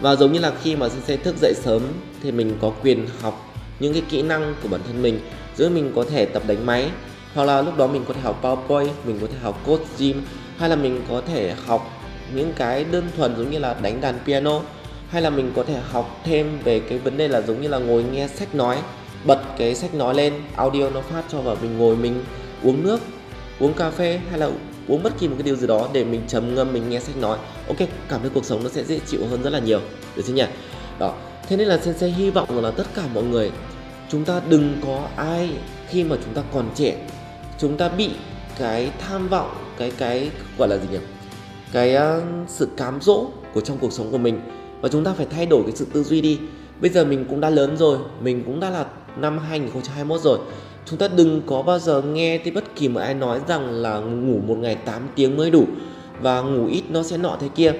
Và giống như là khi mà xê xê thức dậy sớm thì mình có quyền học những cái kỹ năng của bản thân mình. Giữa mình có thể tập đánh máy, hoặc là lúc đó mình có thể học PowerPoint, mình có thể học code gym, hay là mình có thể học những cái đơn thuần giống như là đánh đàn piano, hay là mình có thể học thêm về cái vấn đề là giống như là ngồi nghe sách nói, bật cái sách nói lên, audio nó phát cho vào, mình ngồi mình uống nước, uống cà phê hay là uống bất kỳ một cái điều gì đó để mình trầm ngâm, mình nghe sách nói. Ok, cảm thấy cuộc sống nó sẽ dễ chịu hơn rất là nhiều, được chứ nhỉ? Đó, thế nên là Sensei hy vọng là tất cả mọi người, chúng ta đừng có ai khi mà chúng ta còn trẻ, chúng ta bị cái tham vọng, cái cái gọi là gì nhỉ? Cái uh, sự cám dỗ của trong cuộc sống của mình, và chúng ta phải thay đổi cái sự tư duy đi. Bây giờ mình cũng đã lớn rồi, mình cũng đã là năm hai không hai mốt rồi. Chúng ta đừng có bao giờ nghe thấy bất kỳ một ai nói rằng là ngủ một ngày tám tiếng mới đủ và ngủ ít nó sẽ nọ thế kia.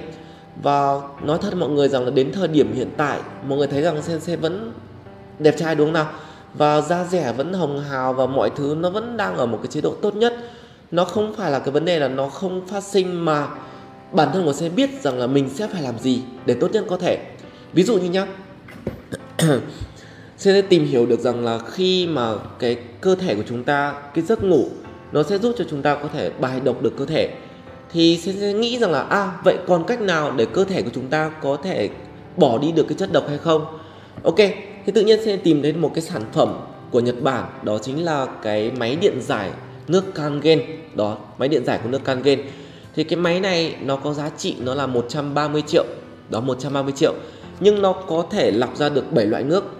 Và nói thật mọi người rằng là đến thời điểm hiện tại, mọi người thấy rằng Sensei vẫn đẹp trai đúng không nào? Và da dẻ vẫn hồng hào và mọi thứ nó vẫn đang ở một cái chế độ tốt nhất. Nó không phải là cái vấn đề là nó không phát sinh, mà bản thân của Sensei biết rằng là mình sẽ phải làm gì để tốt nhất có thể. Ví dụ như nhá, Sensei tìm hiểu được rằng là khi mà cái cơ thể của chúng ta, cái giấc ngủ nó sẽ giúp cho chúng ta có thể bài độc được cơ thể. Thì Sensei nghĩ rằng là à, vậy còn cách nào để cơ thể của chúng ta có thể bỏ đi được cái chất độc hay không? Ok, thì tự nhiên Sensei tìm đến một cái sản phẩm của Nhật Bản, đó chính là cái máy điện giải nước Kangen. Đó, máy điện giải của nước Kangen. Thì cái máy này nó có giá trị nó là một trăm ba mươi triệu. Đó, một trăm ba mươi triệu. Nhưng nó có thể lọc ra được bảy loại nước.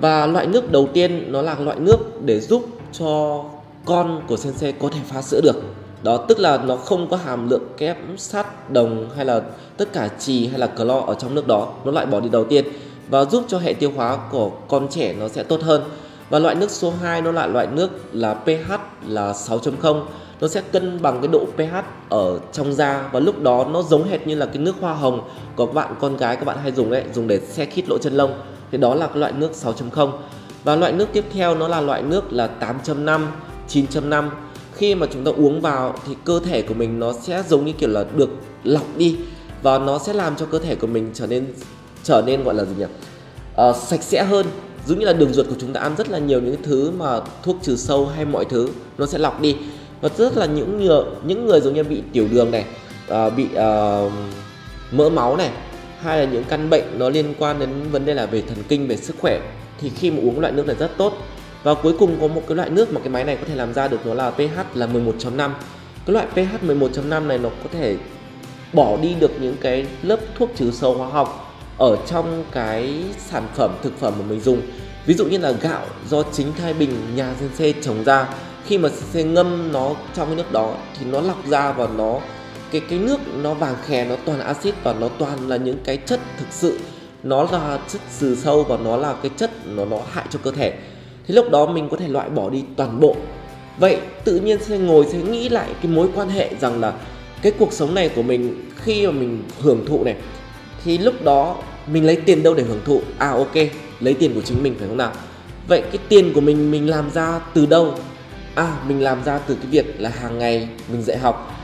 Và loại nước đầu tiên nó là loại nước để giúp cho con của Sensei có thể phá sữa được. Đó, tức là nó không có hàm lượng kẽm, sắt, đồng hay là tất cả chì hay là clo ở trong nước đó. Nó loại bỏ đi đầu tiên và giúp cho hệ tiêu hóa của con trẻ nó sẽ tốt hơn. Và loại nước số hai nó là loại nước là pH là sáu chấm không. Nó sẽ cân bằng cái độ pH ở trong da, và lúc đó nó giống hệt như là cái nước hoa hồng của các bạn con gái các bạn hay dùng đấy, dùng để xe khít lỗ chân lông. Thì đó là cái loại nước sáu chấm không. Và loại nước tiếp theo nó là loại nước là tám chấm năm, chín chấm năm. Khi mà chúng ta uống vào thì cơ thể của mình nó sẽ giống như kiểu là được lọc đi, và nó sẽ làm cho cơ thể của mình trở nên trở nên gọi là gì nhỉ? À, sạch sẽ hơn. Giống như là đường ruột của chúng ta ăn rất là nhiều những thứ mà thuốc trừ sâu hay mọi thứ, nó sẽ lọc đi. Và rất là những người, những người giống như bị tiểu đường này, à, bị à, mỡ máu này, hay là những căn bệnh nó liên quan đến vấn đề là về thần kinh, về sức khỏe, thì khi mà uống loại nước này rất tốt. Và cuối cùng có một cái loại nước mà cái máy này có thể làm ra được, nó là pH là mười một chấm năm. Cái loại pH mười một chấm năm này nó có thể bỏ đi được những cái lớp thuốc trừ sâu hóa học ở trong cái sản phẩm, thực phẩm mà mình dùng. Ví dụ như là gạo do chính Thái Bình nhà Sensei trồng ra, khi mà Sensei ngâm nó trong cái nước đó thì nó lọc ra và nó Cái, cái nước nó vàng khè, nó toàn axit và nó toàn là những cái chất thực sự. Nó là chất trừ sâu và nó là cái chất nó, nó hại cho cơ thể. Thế lúc đó mình có thể loại bỏ đi toàn bộ. Vậy tự nhiên sẽ ngồi sẽ nghĩ lại cái mối quan hệ rằng là cái cuộc sống này của mình, khi mà mình hưởng thụ này thì lúc đó mình lấy tiền đâu để hưởng thụ? À ok, lấy tiền của chính mình phải không nào? Vậy cái tiền của mình mình làm ra từ đâu? à, mình làm ra từ cái việc là hàng ngày mình dạy học.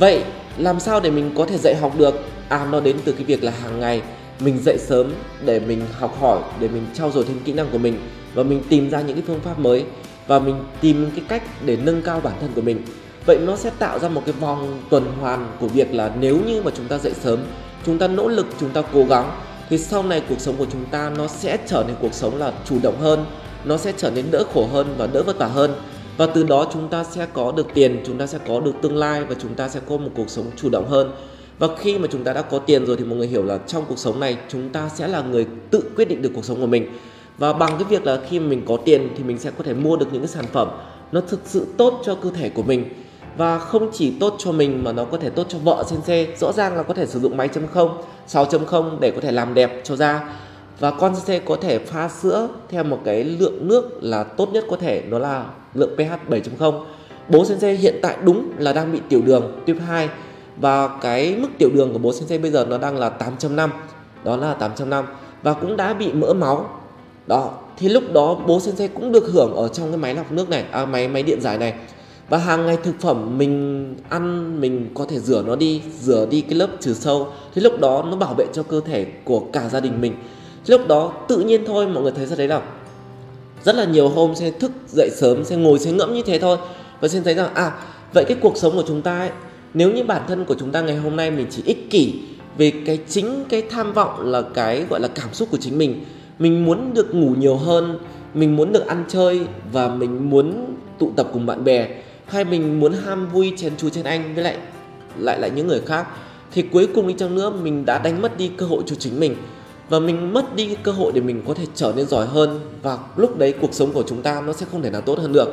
Vậy làm sao để mình có thể dạy học được? À, nó đến từ cái việc là hàng ngày mình dậy sớm để mình học hỏi, để mình trau dồi thêm kỹ năng của mình, và mình tìm ra những cái phương pháp mới, và mình tìm cái cách để nâng cao bản thân của mình. Vậy nó sẽ tạo ra một cái vòng tuần hoàn của việc là nếu như mà chúng ta dậy sớm, chúng ta nỗ lực, chúng ta cố gắng, thì sau này cuộc sống của chúng ta nó sẽ trở nên cuộc sống là chủ động hơn, nó sẽ trở nên đỡ khổ hơn và đỡ vất vả hơn. Và từ đó chúng ta sẽ có được tiền, chúng ta sẽ có được tương lai, và chúng ta sẽ có một cuộc sống chủ động hơn. Và khi mà chúng ta đã có tiền rồi thì mọi người hiểu là trong cuộc sống này chúng ta sẽ là người tự quyết định được cuộc sống của mình. Và bằng cái việc là khi mình có tiền thì mình sẽ có thể mua được những cái sản phẩm nó thực sự tốt cho cơ thể của mình. Và không chỉ tốt cho mình mà nó có thể tốt cho vợ Sensei. Rõ ràng là có thể sử dụng máy chấm không, sáu chấm không để có thể làm đẹp cho da. Và con Sensei có thể pha sữa theo một cái lượng nước là tốt nhất có thể, nó là lượng pH bảy chấm không. Bố Sensei hiện tại đúng là đang bị tiểu đường tuyếp hai. Và cái mức tiểu đường của bố Sensei bây giờ nó đang là tám chấm năm. Đó là tám chấm năm. Và cũng đã bị mỡ máu. Đó, thì lúc đó bố Sensei cũng được hưởng ở trong cái máy lọc nước này, à, máy, máy điện giải này. Và hàng ngày thực phẩm mình ăn mình có thể rửa nó đi, rửa đi cái lớp trừ sâu. Thì lúc đó nó bảo vệ cho cơ thể của cả gia đình mình. Thì lúc đó tự nhiên thôi, mọi người thấy ra đấy là rất là nhiều hôm sẽ thức dậy sớm, sẽ ngồi sẽ ngẫm như thế thôi. Và sẽ thấy rằng à, vậy cái cuộc sống của chúng ta ấy, nếu như bản thân của chúng ta ngày hôm nay mình chỉ ích kỷ về cái chính cái tham vọng là cái gọi là cảm xúc của chính mình. Mình muốn được ngủ nhiều hơn, mình muốn được ăn chơi, và mình muốn tụ tập cùng bạn bè, hay mình muốn ham vui chén chú chén anh với lại lại lại những người khác, thì cuối cùng đi chăng nữa mình đã đánh mất đi cơ hội cho chính mình, và mình mất đi cơ hội để mình có thể trở nên giỏi hơn, và lúc đấy cuộc sống của chúng ta nó sẽ không thể nào tốt hơn được.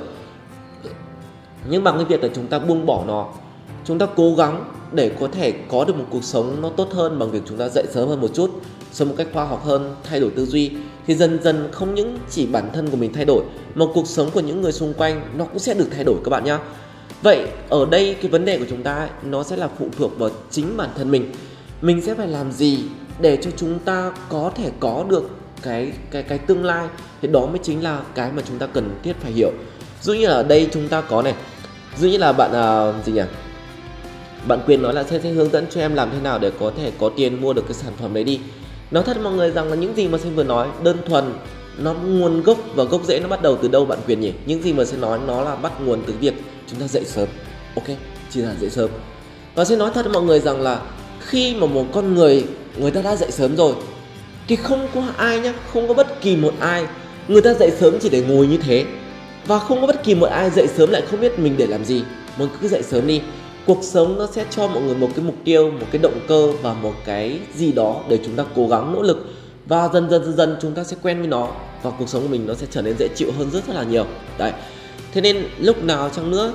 Nhưng bằng cái việc là chúng ta buông bỏ nó, chúng ta cố gắng để có thể có được một cuộc sống nó tốt hơn bằng việc chúng ta dậy sớm hơn một chút, sống một cách khoa học hơn, thay đổi tư duy, thì dần dần không những chỉ bản thân của mình thay đổi mà cuộc sống của những người xung quanh nó cũng sẽ được thay đổi các bạn nhá. Vậy ở đây cái vấn đề của chúng ta ấy, nó sẽ là phụ thuộc vào chính bản thân mình. Mình sẽ phải làm gì để cho chúng ta có thể có được cái cái cái tương lai, thì đó mới chính là cái mà chúng ta cần thiết phải hiểu. Dĩ nhiên là ở đây chúng ta có này, dĩ nhiên là bạn uh, gì nhỉ? Bạn Quyền nói là sẽ, sẽ hướng dẫn cho em làm thế nào để có thể có tiền mua được cái sản phẩm đấy đi. Nói thật mọi người rằng là những gì mà Sen vừa nói đơn thuần nó nguồn gốc và gốc rễ nó bắt đầu từ đâu bạn Quyền nhỉ? Những gì mà Sen nói nó là bắt nguồn từ việc chúng ta dậy sớm. Ok, chỉ là dậy sớm. Và Sen nói thật mọi người rằng là khi mà một con người người ta đã dậy sớm rồi thì không có ai nhá, không có bất kỳ một ai người ta dậy sớm chỉ để ngồi như thế, và không có bất kỳ một ai dậy sớm lại không biết mình để làm gì. Mình cứ dậy sớm đi. Cuộc sống nó sẽ cho mọi người một cái mục tiêu, một cái động cơ và một cái gì đó để chúng ta cố gắng nỗ lực. Và dần dần dần dần chúng ta sẽ quen với nó, và cuộc sống của mình nó sẽ trở nên dễ chịu hơn rất rất là nhiều. Đấy. Thế nên lúc nào chăng nữa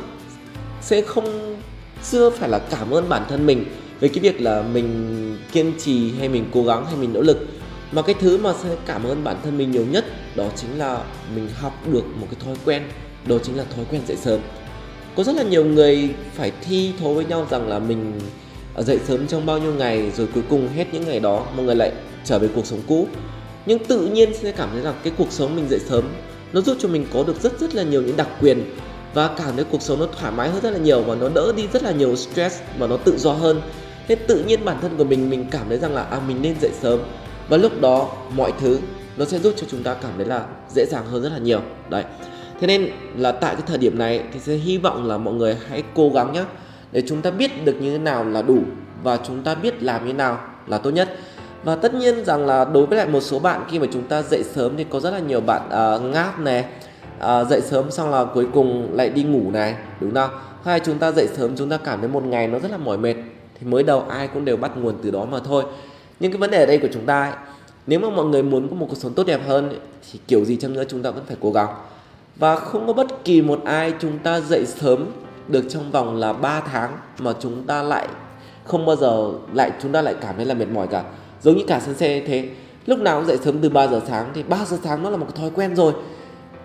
sẽ không xưa phải là cảm ơn bản thân mình về cái việc là mình kiên trì hay mình cố gắng hay mình nỗ lực. Mà cái thứ mà sẽ cảm ơn bản thân mình nhiều nhất đó chính là mình học được một cái thói quen, đó chính là thói quen dậy sớm. Có rất là nhiều người phải thi thố với nhau rằng là mình dậy sớm trong bao nhiêu ngày, rồi cuối cùng hết những ngày đó mọi người lại trở về cuộc sống cũ. Nhưng tự nhiên sẽ cảm thấy rằng cái cuộc sống mình dậy sớm nó giúp cho mình có được rất rất là nhiều những đặc quyền, và cảm thấy cuộc sống nó thoải mái hơn rất là nhiều, và nó đỡ đi rất là nhiều stress và nó tự do hơn. Thế tự nhiên bản thân của mình mình cảm thấy rằng là à, mình nên dậy sớm, và lúc đó mọi thứ nó sẽ giúp cho chúng ta cảm thấy là dễ dàng hơn rất là nhiều. Đấy. Thế nên là tại cái thời điểm này thì sẽ hy vọng là mọi người hãy cố gắng nhé, để chúng ta biết được như thế nào là đủ và chúng ta biết làm như thế nào là tốt nhất. Và tất nhiên rằng là đối với lại một số bạn khi mà chúng ta dậy sớm thì có rất là nhiều bạn uh, ngáp này, uh, dậy sớm xong là cuối cùng lại đi ngủ này, đúng không? Hay chúng ta dậy sớm chúng ta cảm thấy một ngày nó rất là mỏi mệt, thì mới đầu ai cũng đều bắt nguồn từ đó mà thôi. Nhưng cái vấn đề ở đây của chúng ta ấy, nếu mà mọi người muốn có một cuộc sống tốt đẹp hơn thì kiểu gì chăng nữa chúng ta vẫn phải cố gắng. Và không có bất kỳ một ai chúng ta dậy sớm được trong vòng là ba tháng mà chúng ta lại không bao giờ lại chúng ta lại cảm thấy là mệt mỏi cả. Giống như cả Sensei thế, lúc nào cũng dậy sớm từ ba giờ sáng, thì ba giờ sáng nó là một cái thói quen rồi.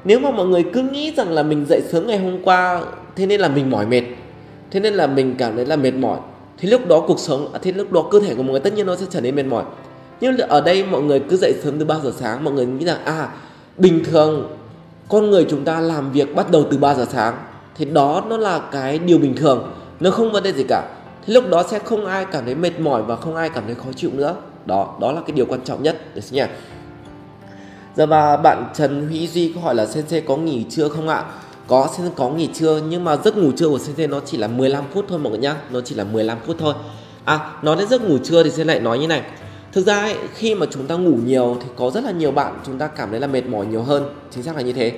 Nếu mà mọi người cứ nghĩ rằng là mình dậy sớm ngày hôm qua, thế nên là mình mỏi mệt, thế nên là mình cảm thấy là mệt mỏi, thì lúc đó cuộc sống, thì lúc đó cơ thể của mọi người tất nhiên nó sẽ trở nên mệt mỏi. Nhưng ở đây mọi người cứ dậy sớm từ ba giờ sáng, mọi người nghĩ rằng à, bình thường con người chúng ta làm việc bắt đầu từ ba giờ sáng, thì đó nó là cái điều bình thường, nó không vấn đề gì cả. Thế lúc đó sẽ không ai cảm thấy mệt mỏi và không ai cảm thấy khó chịu nữa. Đó, đó là cái điều quan trọng nhất, được nhỉ? Giờ và bạn Trần Huy Duy có hỏi là Sensei có nghỉ trưa không ạ? Có, Sensei có nghỉ trưa, nhưng mà giấc ngủ trưa của Sensei nó chỉ là mười lăm phút thôi mọi người nhá. Nó chỉ là mười lăm phút thôi. À, nói đến giấc ngủ trưa thì Sensei lại nói như này. Thực ra ấy, khi mà chúng ta ngủ nhiều thì có rất là nhiều bạn chúng ta cảm thấy là mệt mỏi nhiều hơn. Chính xác là như thế.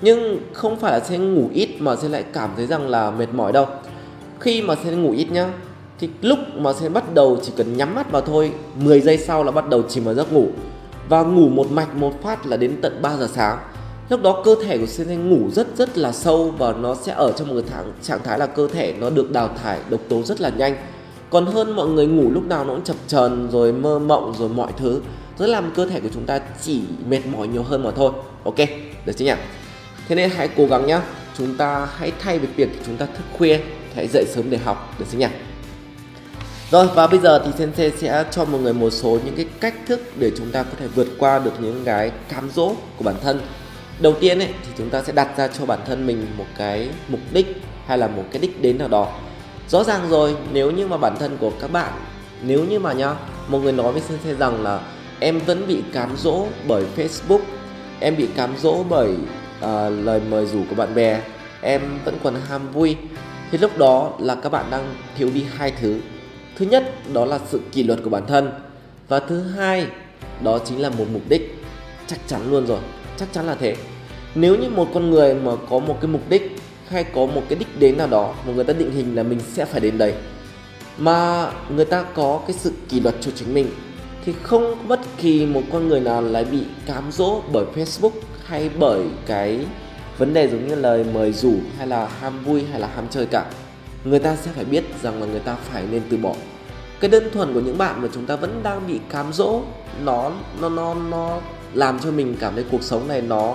Nhưng không phải là Sensei ngủ ít mà Sensei lại cảm thấy rằng là mệt mỏi đâu. Khi mà Sensei ngủ ít nhá, thì lúc mà Sensei bắt đầu chỉ cần nhắm mắt vào thôi, mười giây sau là bắt đầu chìm vào giấc ngủ. Và ngủ một mạch một phát là đến tận ba giờ sáng. Lúc đó cơ thể của Sensei ngủ rất rất là sâu, và nó sẽ ở trong một cái trạng thái là cơ thể nó được đào thải độc tố rất là nhanh. Còn hơn mọi người ngủ lúc nào nó cũng chập chờn rồi mơ mộng rồi mọi thứ, rất làm cơ thể của chúng ta chỉ mệt mỏi nhiều hơn mà thôi. Ok, được chứ nhỉ? Thế nên hãy cố gắng nhá. Chúng ta hãy thay vì việc chúng ta thức khuya, hãy dậy sớm để học, được chứ nhỉ? Rồi, và bây giờ thì Sensei sẽ cho mọi người một số những cái cách thức để chúng ta có thể vượt qua được những cái cám dỗ của bản thân. Đầu tiên ấy, thì chúng ta sẽ đặt ra cho bản thân mình một cái mục đích hay là một cái đích đến nào đó. Rõ ràng rồi, nếu như mà bản thân của các bạn, nếu như mà nhá, mọi người nói với Sensei rằng là em vẫn bị cám dỗ bởi Facebook, em bị cám dỗ bởi uh, lời mời rủ của bạn bè, em vẫn còn ham vui, thì lúc đó là các bạn đang thiếu đi hai thứ. Thứ nhất đó là sự kỷ luật của bản thân, và thứ hai đó chính là một mục đích. Chắc chắn luôn rồi, chắc chắn là thế. Nếu như một con người mà có một cái mục đích hay có một cái đích đến nào đó mà người ta định hình là mình sẽ phải đến đấy, mà người ta có cái sự kỷ luật cho chính mình, thì không bất kỳ một con người nào lại bị cám dỗ bởi Facebook hay bởi cái vấn đề giống như lời mời rủ hay là ham vui hay là ham chơi cả. Người ta sẽ phải biết rằng là người ta phải nên từ bỏ. Cái đơn thuần của những bạn mà chúng ta vẫn đang bị cám dỗ, nó nó nó nó làm cho mình cảm thấy cuộc sống này nó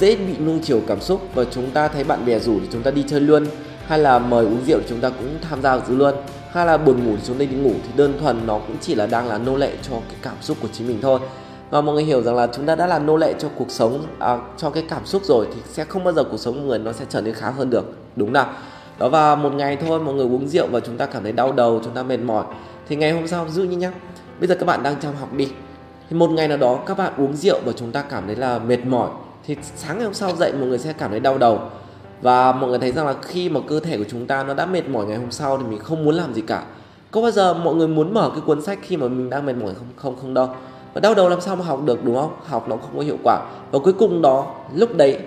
dễ bị nuông chiều cảm xúc, và chúng ta thấy bạn bè rủ thì chúng ta đi chơi luôn, hay là mời uống rượu thì chúng ta cũng tham gia giữ luôn, hay là buồn ngủ thì chúng ta đi ngủ, thì đơn thuần nó cũng chỉ là đang là nô lệ cho cái cảm xúc của chính mình thôi. Và mọi người hiểu rằng là chúng ta đã là nô lệ cho cuộc sống, à, cho cái cảm xúc rồi, thì sẽ không bao giờ cuộc sống của người nó sẽ trở nên khá hơn được, đúng nào? Đó, và một ngày thôi mọi người uống rượu và chúng ta cảm thấy đau đầu, chúng ta mệt mỏi, thì ngày hôm sau giữ như nhá, bây giờ các bạn đang chăm học đi, thì một ngày nào đó các bạn uống rượu và chúng ta cảm thấy là mệt mỏi, thì sáng ngày hôm sau dậy mọi người sẽ cảm thấy đau đầu. Và mọi người thấy rằng là khi mà cơ thể của chúng ta nó đã mệt mỏi ngày hôm sau thì mình không muốn làm gì cả. Có bao giờ mọi người muốn mở cái cuốn sách khi mà mình đang mệt mỏi không? Không, không đâu. Và đau đầu làm sao mà học được, đúng không? Học nó không có hiệu quả. Và cuối cùng đó, lúc đấy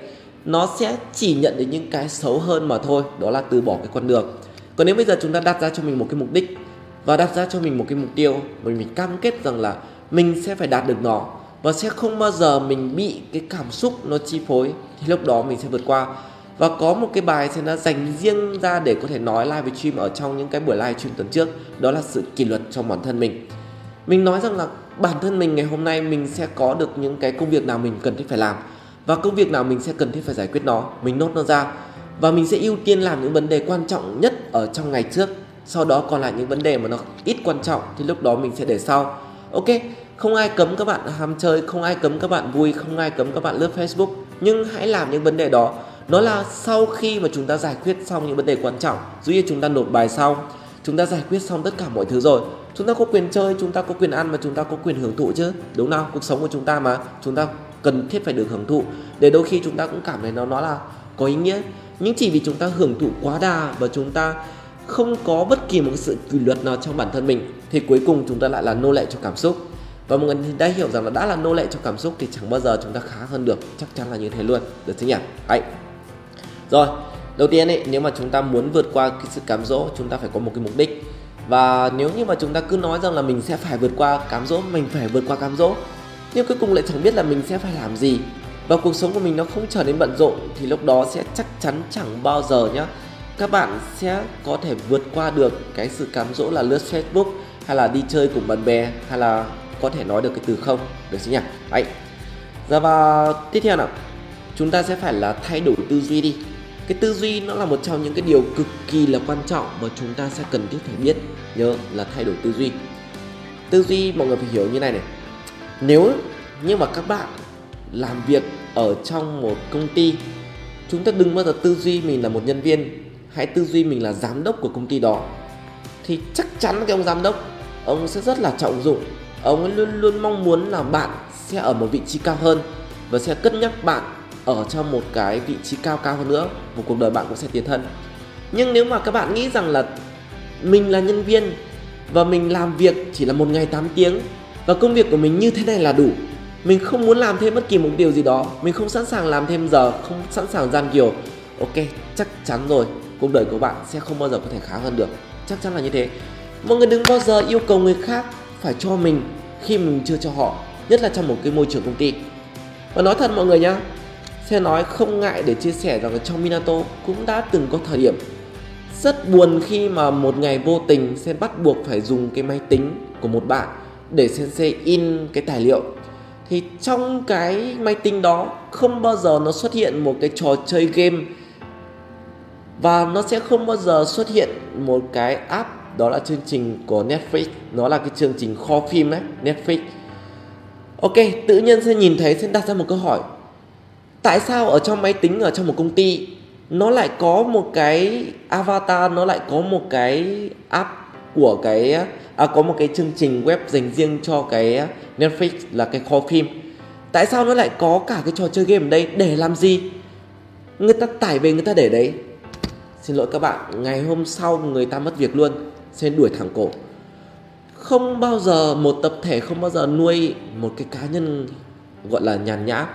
nó sẽ chỉ nhận đến những cái xấu hơn mà thôi. Đó là từ bỏ cái con đường. Còn nếu bây giờ chúng ta đặt ra cho mình một cái mục đích và đặt ra cho mình một cái mục tiêu, mình, mình cam kết rằng là mình sẽ phải đạt được nó, và sẽ không bao giờ mình bị cái cảm xúc nó chi phối, thì lúc đó mình sẽ vượt qua. Và có một cái bài sẽ đã dành riêng ra để có thể nói live stream ở trong những cái buổi live stream tuần trước. Đó là sự kỷ luật trong bản thân mình. Mình nói rằng là bản thân mình ngày hôm nay mình sẽ có được những cái công việc nào mình cần thiết phải làm, và công việc nào mình sẽ cần thiết phải giải quyết nó. Mình nốt nó ra, và mình sẽ ưu tiên làm những vấn đề quan trọng nhất ở trong ngày trước. Sau đó còn lại những vấn đề mà nó ít quan trọng thì lúc đó mình sẽ để sau. Ok, không ai cấm các bạn ham chơi, không ai cấm các bạn vui, không ai cấm các bạn lướt Facebook, nhưng hãy làm những vấn đề đó. Nó là sau khi mà chúng ta giải quyết xong những vấn đề quan trọng, dù như chúng ta nộp bài xong, chúng ta giải quyết xong tất cả mọi thứ rồi, chúng ta có quyền chơi, chúng ta có quyền ăn, và chúng ta có quyền hưởng thụ chứ, đúng không? Cuộc sống của chúng ta mà, chúng ta cần thiết phải được hưởng thụ, để đôi khi chúng ta cũng cảm thấy nó nó là có ý nghĩa. Nhưng chỉ vì chúng ta hưởng thụ quá đà và chúng ta không có bất kỳ một sự kỷ luật nào trong bản thân mình, thì cuối cùng chúng ta lại là nô lệ cho cảm xúc. Và mọi người đã hiểu rằng là đã là nô lệ cho cảm xúc thì chẳng bao giờ chúng ta khá hơn được, chắc chắn là như thế luôn, được chứ nhỉ? Đấy. Rồi, đầu tiên ấy, nếu mà chúng ta muốn vượt qua cái sự cám dỗ, chúng ta phải có một cái mục đích. Và nếu như mà chúng ta cứ nói rằng là mình sẽ phải vượt qua cám dỗ, mình phải vượt qua cám dỗ, nhưng cuối cùng lại chẳng biết là mình sẽ phải làm gì, và cuộc sống của mình nó không trở nên bận rộn, thì lúc đó sẽ chắc chắn chẳng bao giờ nhá, các bạn sẽ có thể vượt qua được cái sự cám dỗ là lướt Facebook, hay là đi chơi cùng bạn bè, hay là có thể nói được cái từ không, được chứ nhỉ? Đấy. Giờ và tiếp theo nào, chúng ta sẽ phải là thay đổi tư duy đi. Cái tư duy nó là một trong những cái điều cực kỳ là quan trọng mà chúng ta sẽ cần thiết phải biết. Nhớ là thay đổi tư duy. Tư duy mọi người phải hiểu như này này. Nếu như mà các bạn làm việc ở trong một công ty Chúng ta đừng bao giờ tư duy mình là một nhân viên, hãy tư duy mình là giám đốc của công ty đó. Thì chắc chắn cái ông giám đốc, ông sẽ rất là trọng dụng, ông ấy luôn luôn mong muốn là bạn sẽ ở một vị trí cao hơn và sẽ cân nhắc bạn ở trong một cái vị trí cao cao hơn nữa, một cuộc đời bạn cũng sẽ tiến thân. Nhưng nếu mà các bạn nghĩ rằng là mình là nhân viên và mình làm việc chỉ là một ngày tám tiếng và công việc của mình như thế này là đủ, mình không muốn làm thêm bất kỳ một điều gì đó, mình không sẵn sàng làm thêm giờ, không sẵn sàng gian kiểu, ok, chắc chắn rồi, cuộc đời của bạn sẽ không bao giờ có thể khá hơn được. Chắc chắn là như thế. Mọi người đừng bao giờ yêu cầu người khác phải cho mình khi mình chưa cho họ, nhất là trong một cái môi trường công ty. Và nói thật mọi người nhá, sẽ nói không ngại để chia sẻ rằng trong Minato cũng đã từng có thời điểm rất buồn khi mà một ngày vô tình Sen bắt buộc phải dùng cái máy tính của một bạn để Sensei in cái tài liệu. Thì trong cái máy tính đó không bao giờ nó xuất hiện một cái trò chơi game, và nó sẽ không bao giờ xuất hiện một cái app, đó là chương trình của Netflix, nó là cái chương trình kho phim đấy, Netflix. Ok, tự nhiên Sen nhìn thấy, Sen đặt ra một câu hỏi: tại sao ở trong máy tính, ở trong một công ty, nó lại có một cái avatar, nó lại có một cái app của cái à, có một cái chương trình web dành riêng cho cái Netflix là cái kho phim. Tại sao nó lại có cả cái trò chơi game ở đây, để làm gì? Người ta tải về người ta để đấy. Xin lỗi các bạn, ngày hôm sau người ta mất việc luôn. Xin đuổi thẳng cổ. Không bao giờ một tập thể, không bao giờ nuôi một cái cá nhân gọi là nhàn nhã.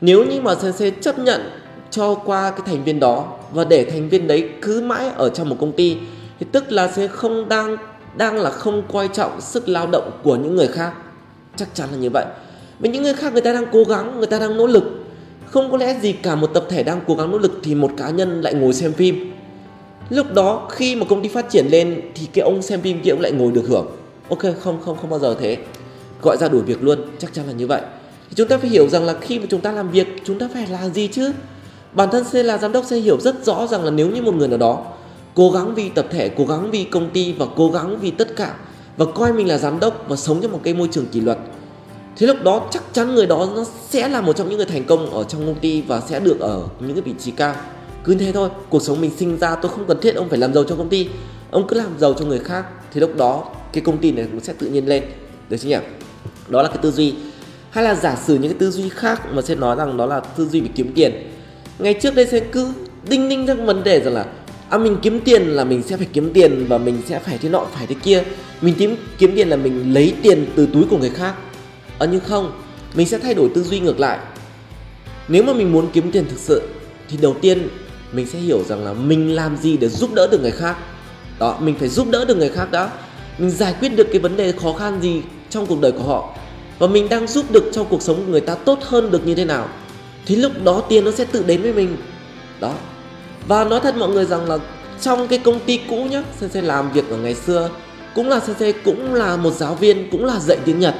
Nếu như mà Sensei chấp nhận cho qua cái thành viên đó và để thành viên đấy cứ mãi ở trong một công ty, thì tức là Sensei không đang đang là không coi trọng sức lao động của những người khác. Chắc chắn là như vậy. Vì những người khác người ta đang cố gắng, người ta đang nỗ lực. Không có lẽ gì cả một tập thể đang cố gắng nỗ lực thì một cá nhân lại ngồi xem phim. Lúc đó khi mà công ty phát triển lên thì cái ông xem phim kia cũng lại ngồi được hưởng. Ok, không không không bao giờ thế. Gọi ra đuổi việc luôn, chắc chắn là như vậy. Thì chúng ta phải hiểu rằng là khi mà chúng ta làm việc, chúng ta phải làm gì chứ? Bản thân Sen là giám đốc, Sen hiểu rất rõ rằng là nếu như một người nào đó cố gắng vì tập thể, cố gắng vì công ty và cố gắng vì tất cả, và coi mình là giám đốc và sống trong một cái môi trường kỷ luật, thế lúc đó chắc chắn người đó nó sẽ là một trong những người thành công ở trong công ty và sẽ được ở những cái vị trí cao. Cứ thế thôi, cuộc sống mình sinh ra tôi không cần thiết ông phải làm giàu cho công ty, ông cứ làm giàu cho người khác, thì lúc đó cái công ty này cũng sẽ tự nhiên lên, được chứ nhỉ? Đó là cái tư duy. Hay là giả sử những cái tư duy khác mà Sen nói rằng đó là tư duy về kiếm tiền. Ngày trước đây Sen cứ đinh ninh ra vấn đề rằng là à, mình kiếm tiền là mình sẽ phải kiếm tiền và mình sẽ phải thế nọ phải thế kia, mình kiếm, kiếm tiền là mình lấy tiền từ túi của người khác. À, nhưng không, mình sẽ thay đổi tư duy ngược lại. Nếu mà mình muốn kiếm tiền thực sự thì đầu tiên mình sẽ hiểu rằng là mình làm gì để giúp đỡ được người khác. Đó, mình phải giúp đỡ được người khác đã. Mình giải quyết được cái vấn đề khó khăn gì trong cuộc đời của họ, và mình đang giúp được cho cuộc sống của người ta tốt hơn được như thế nào, thì lúc đó tiền nó sẽ tự đến với mình. Đó. Và nói thật mọi người rằng là trong cái công ty cũ nhá, Sensei làm việc ở ngày xưa, cũng là Sensei cũng là một giáo viên, cũng là dạy tiếng Nhật.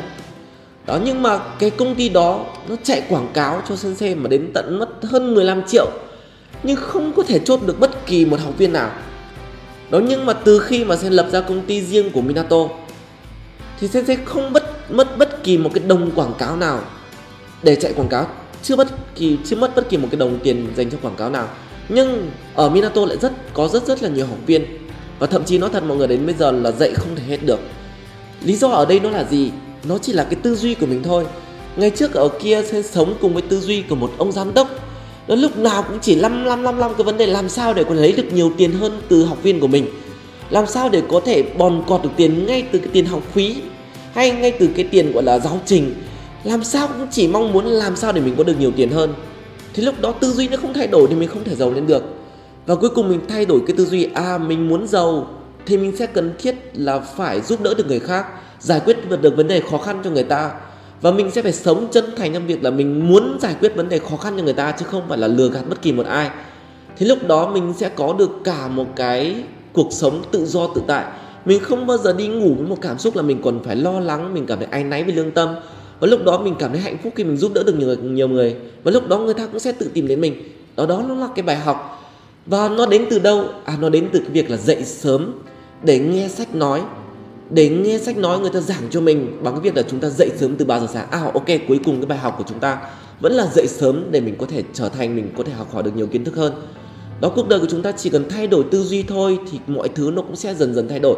Đó, nhưng mà cái công ty đó nó chạy quảng cáo cho Sensei mà đến tận mất hơn mười lăm triệu, nhưng không có thể chốt được bất kỳ một học viên nào. Đó, nhưng mà từ khi mà Sensei lập ra công ty riêng của Minato thì Sensei không bất, mất bất kỳ một cái đồng quảng cáo nào để chạy quảng cáo, chưa bất kỳ chưa mất bất kỳ một cái đồng tiền dành cho quảng cáo nào. Nhưng ở Minato lại rất có rất rất là nhiều học viên, và thậm chí nói thật mọi người đến bây giờ là dạy không thể hết được. Lý do ở đây nó là gì? Nó chỉ là cái tư duy của mình thôi. Ngày trước ở kia sẽ sống cùng với tư duy của một ông giám đốc, nó lúc nào cũng chỉ lăm lăm lăm lăm cái vấn đề làm sao để có lấy được nhiều tiền hơn từ học viên của mình, làm sao để có thể bòn cọt được tiền ngay từ cái tiền học phí hay ngay từ cái tiền gọi là giáo trình, làm sao cũng chỉ mong muốn làm sao để mình có được nhiều tiền hơn. Thì lúc đó tư duy nó không thay đổi thì mình không thể giàu lên được. Và cuối cùng mình thay đổi cái tư duy, à mình muốn giàu thì mình sẽ cần thiết là phải giúp đỡ được người khác, giải quyết được vấn đề khó khăn cho người ta, và mình sẽ phải sống chân thành trong việc là mình muốn giải quyết vấn đề khó khăn cho người ta chứ không phải là lừa gạt bất kỳ một ai. Thế lúc đó mình sẽ có được cả một cái cuộc sống tự do tự tại. Mình không bao giờ đi ngủ với một cảm xúc là mình còn phải lo lắng, mình cảm thấy áy náy về lương tâm. Và lúc đó mình cảm thấy hạnh phúc khi mình giúp đỡ được nhiều, nhiều người, và lúc đó người ta cũng sẽ tự tìm đến mình. Đó đó nó là cái bài học. Và nó đến từ đâu? À, nó đến từ cái việc là dậy sớm để nghe sách nói. Để nghe sách nói người ta giảng cho mình bằng cái việc là chúng ta dậy sớm từ ba giờ sáng. À ok, cuối cùng cái bài học của chúng ta vẫn là dậy sớm để mình có thể trở thành, mình có thể học hỏi được nhiều kiến thức hơn. Đó, cuộc đời của chúng ta chỉ cần thay đổi tư duy thôi thì mọi thứ nó cũng sẽ dần dần thay đổi.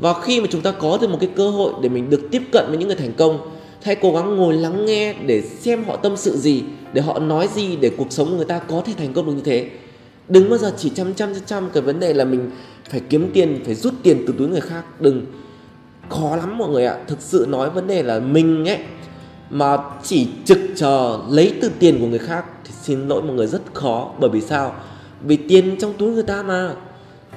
Và khi mà chúng ta có được một cái cơ hội để mình được tiếp cận với những người thành công, hãy cố gắng ngồi lắng nghe để xem họ tâm sự gì, để họ nói gì, để cuộc sống của người ta có thể thành công được như thế. Đừng bao giờ chỉ chăm chăm chăm cái vấn đề là mình phải kiếm tiền, phải rút tiền từ túi người khác. Đừng, khó lắm mọi người ạ. Thực sự nói vấn đề là mình ấy mà chỉ trực chờ lấy từ tiền của người khác thì xin lỗi mọi người, rất khó. Bởi vì sao? Vì tiền trong túi người ta mà,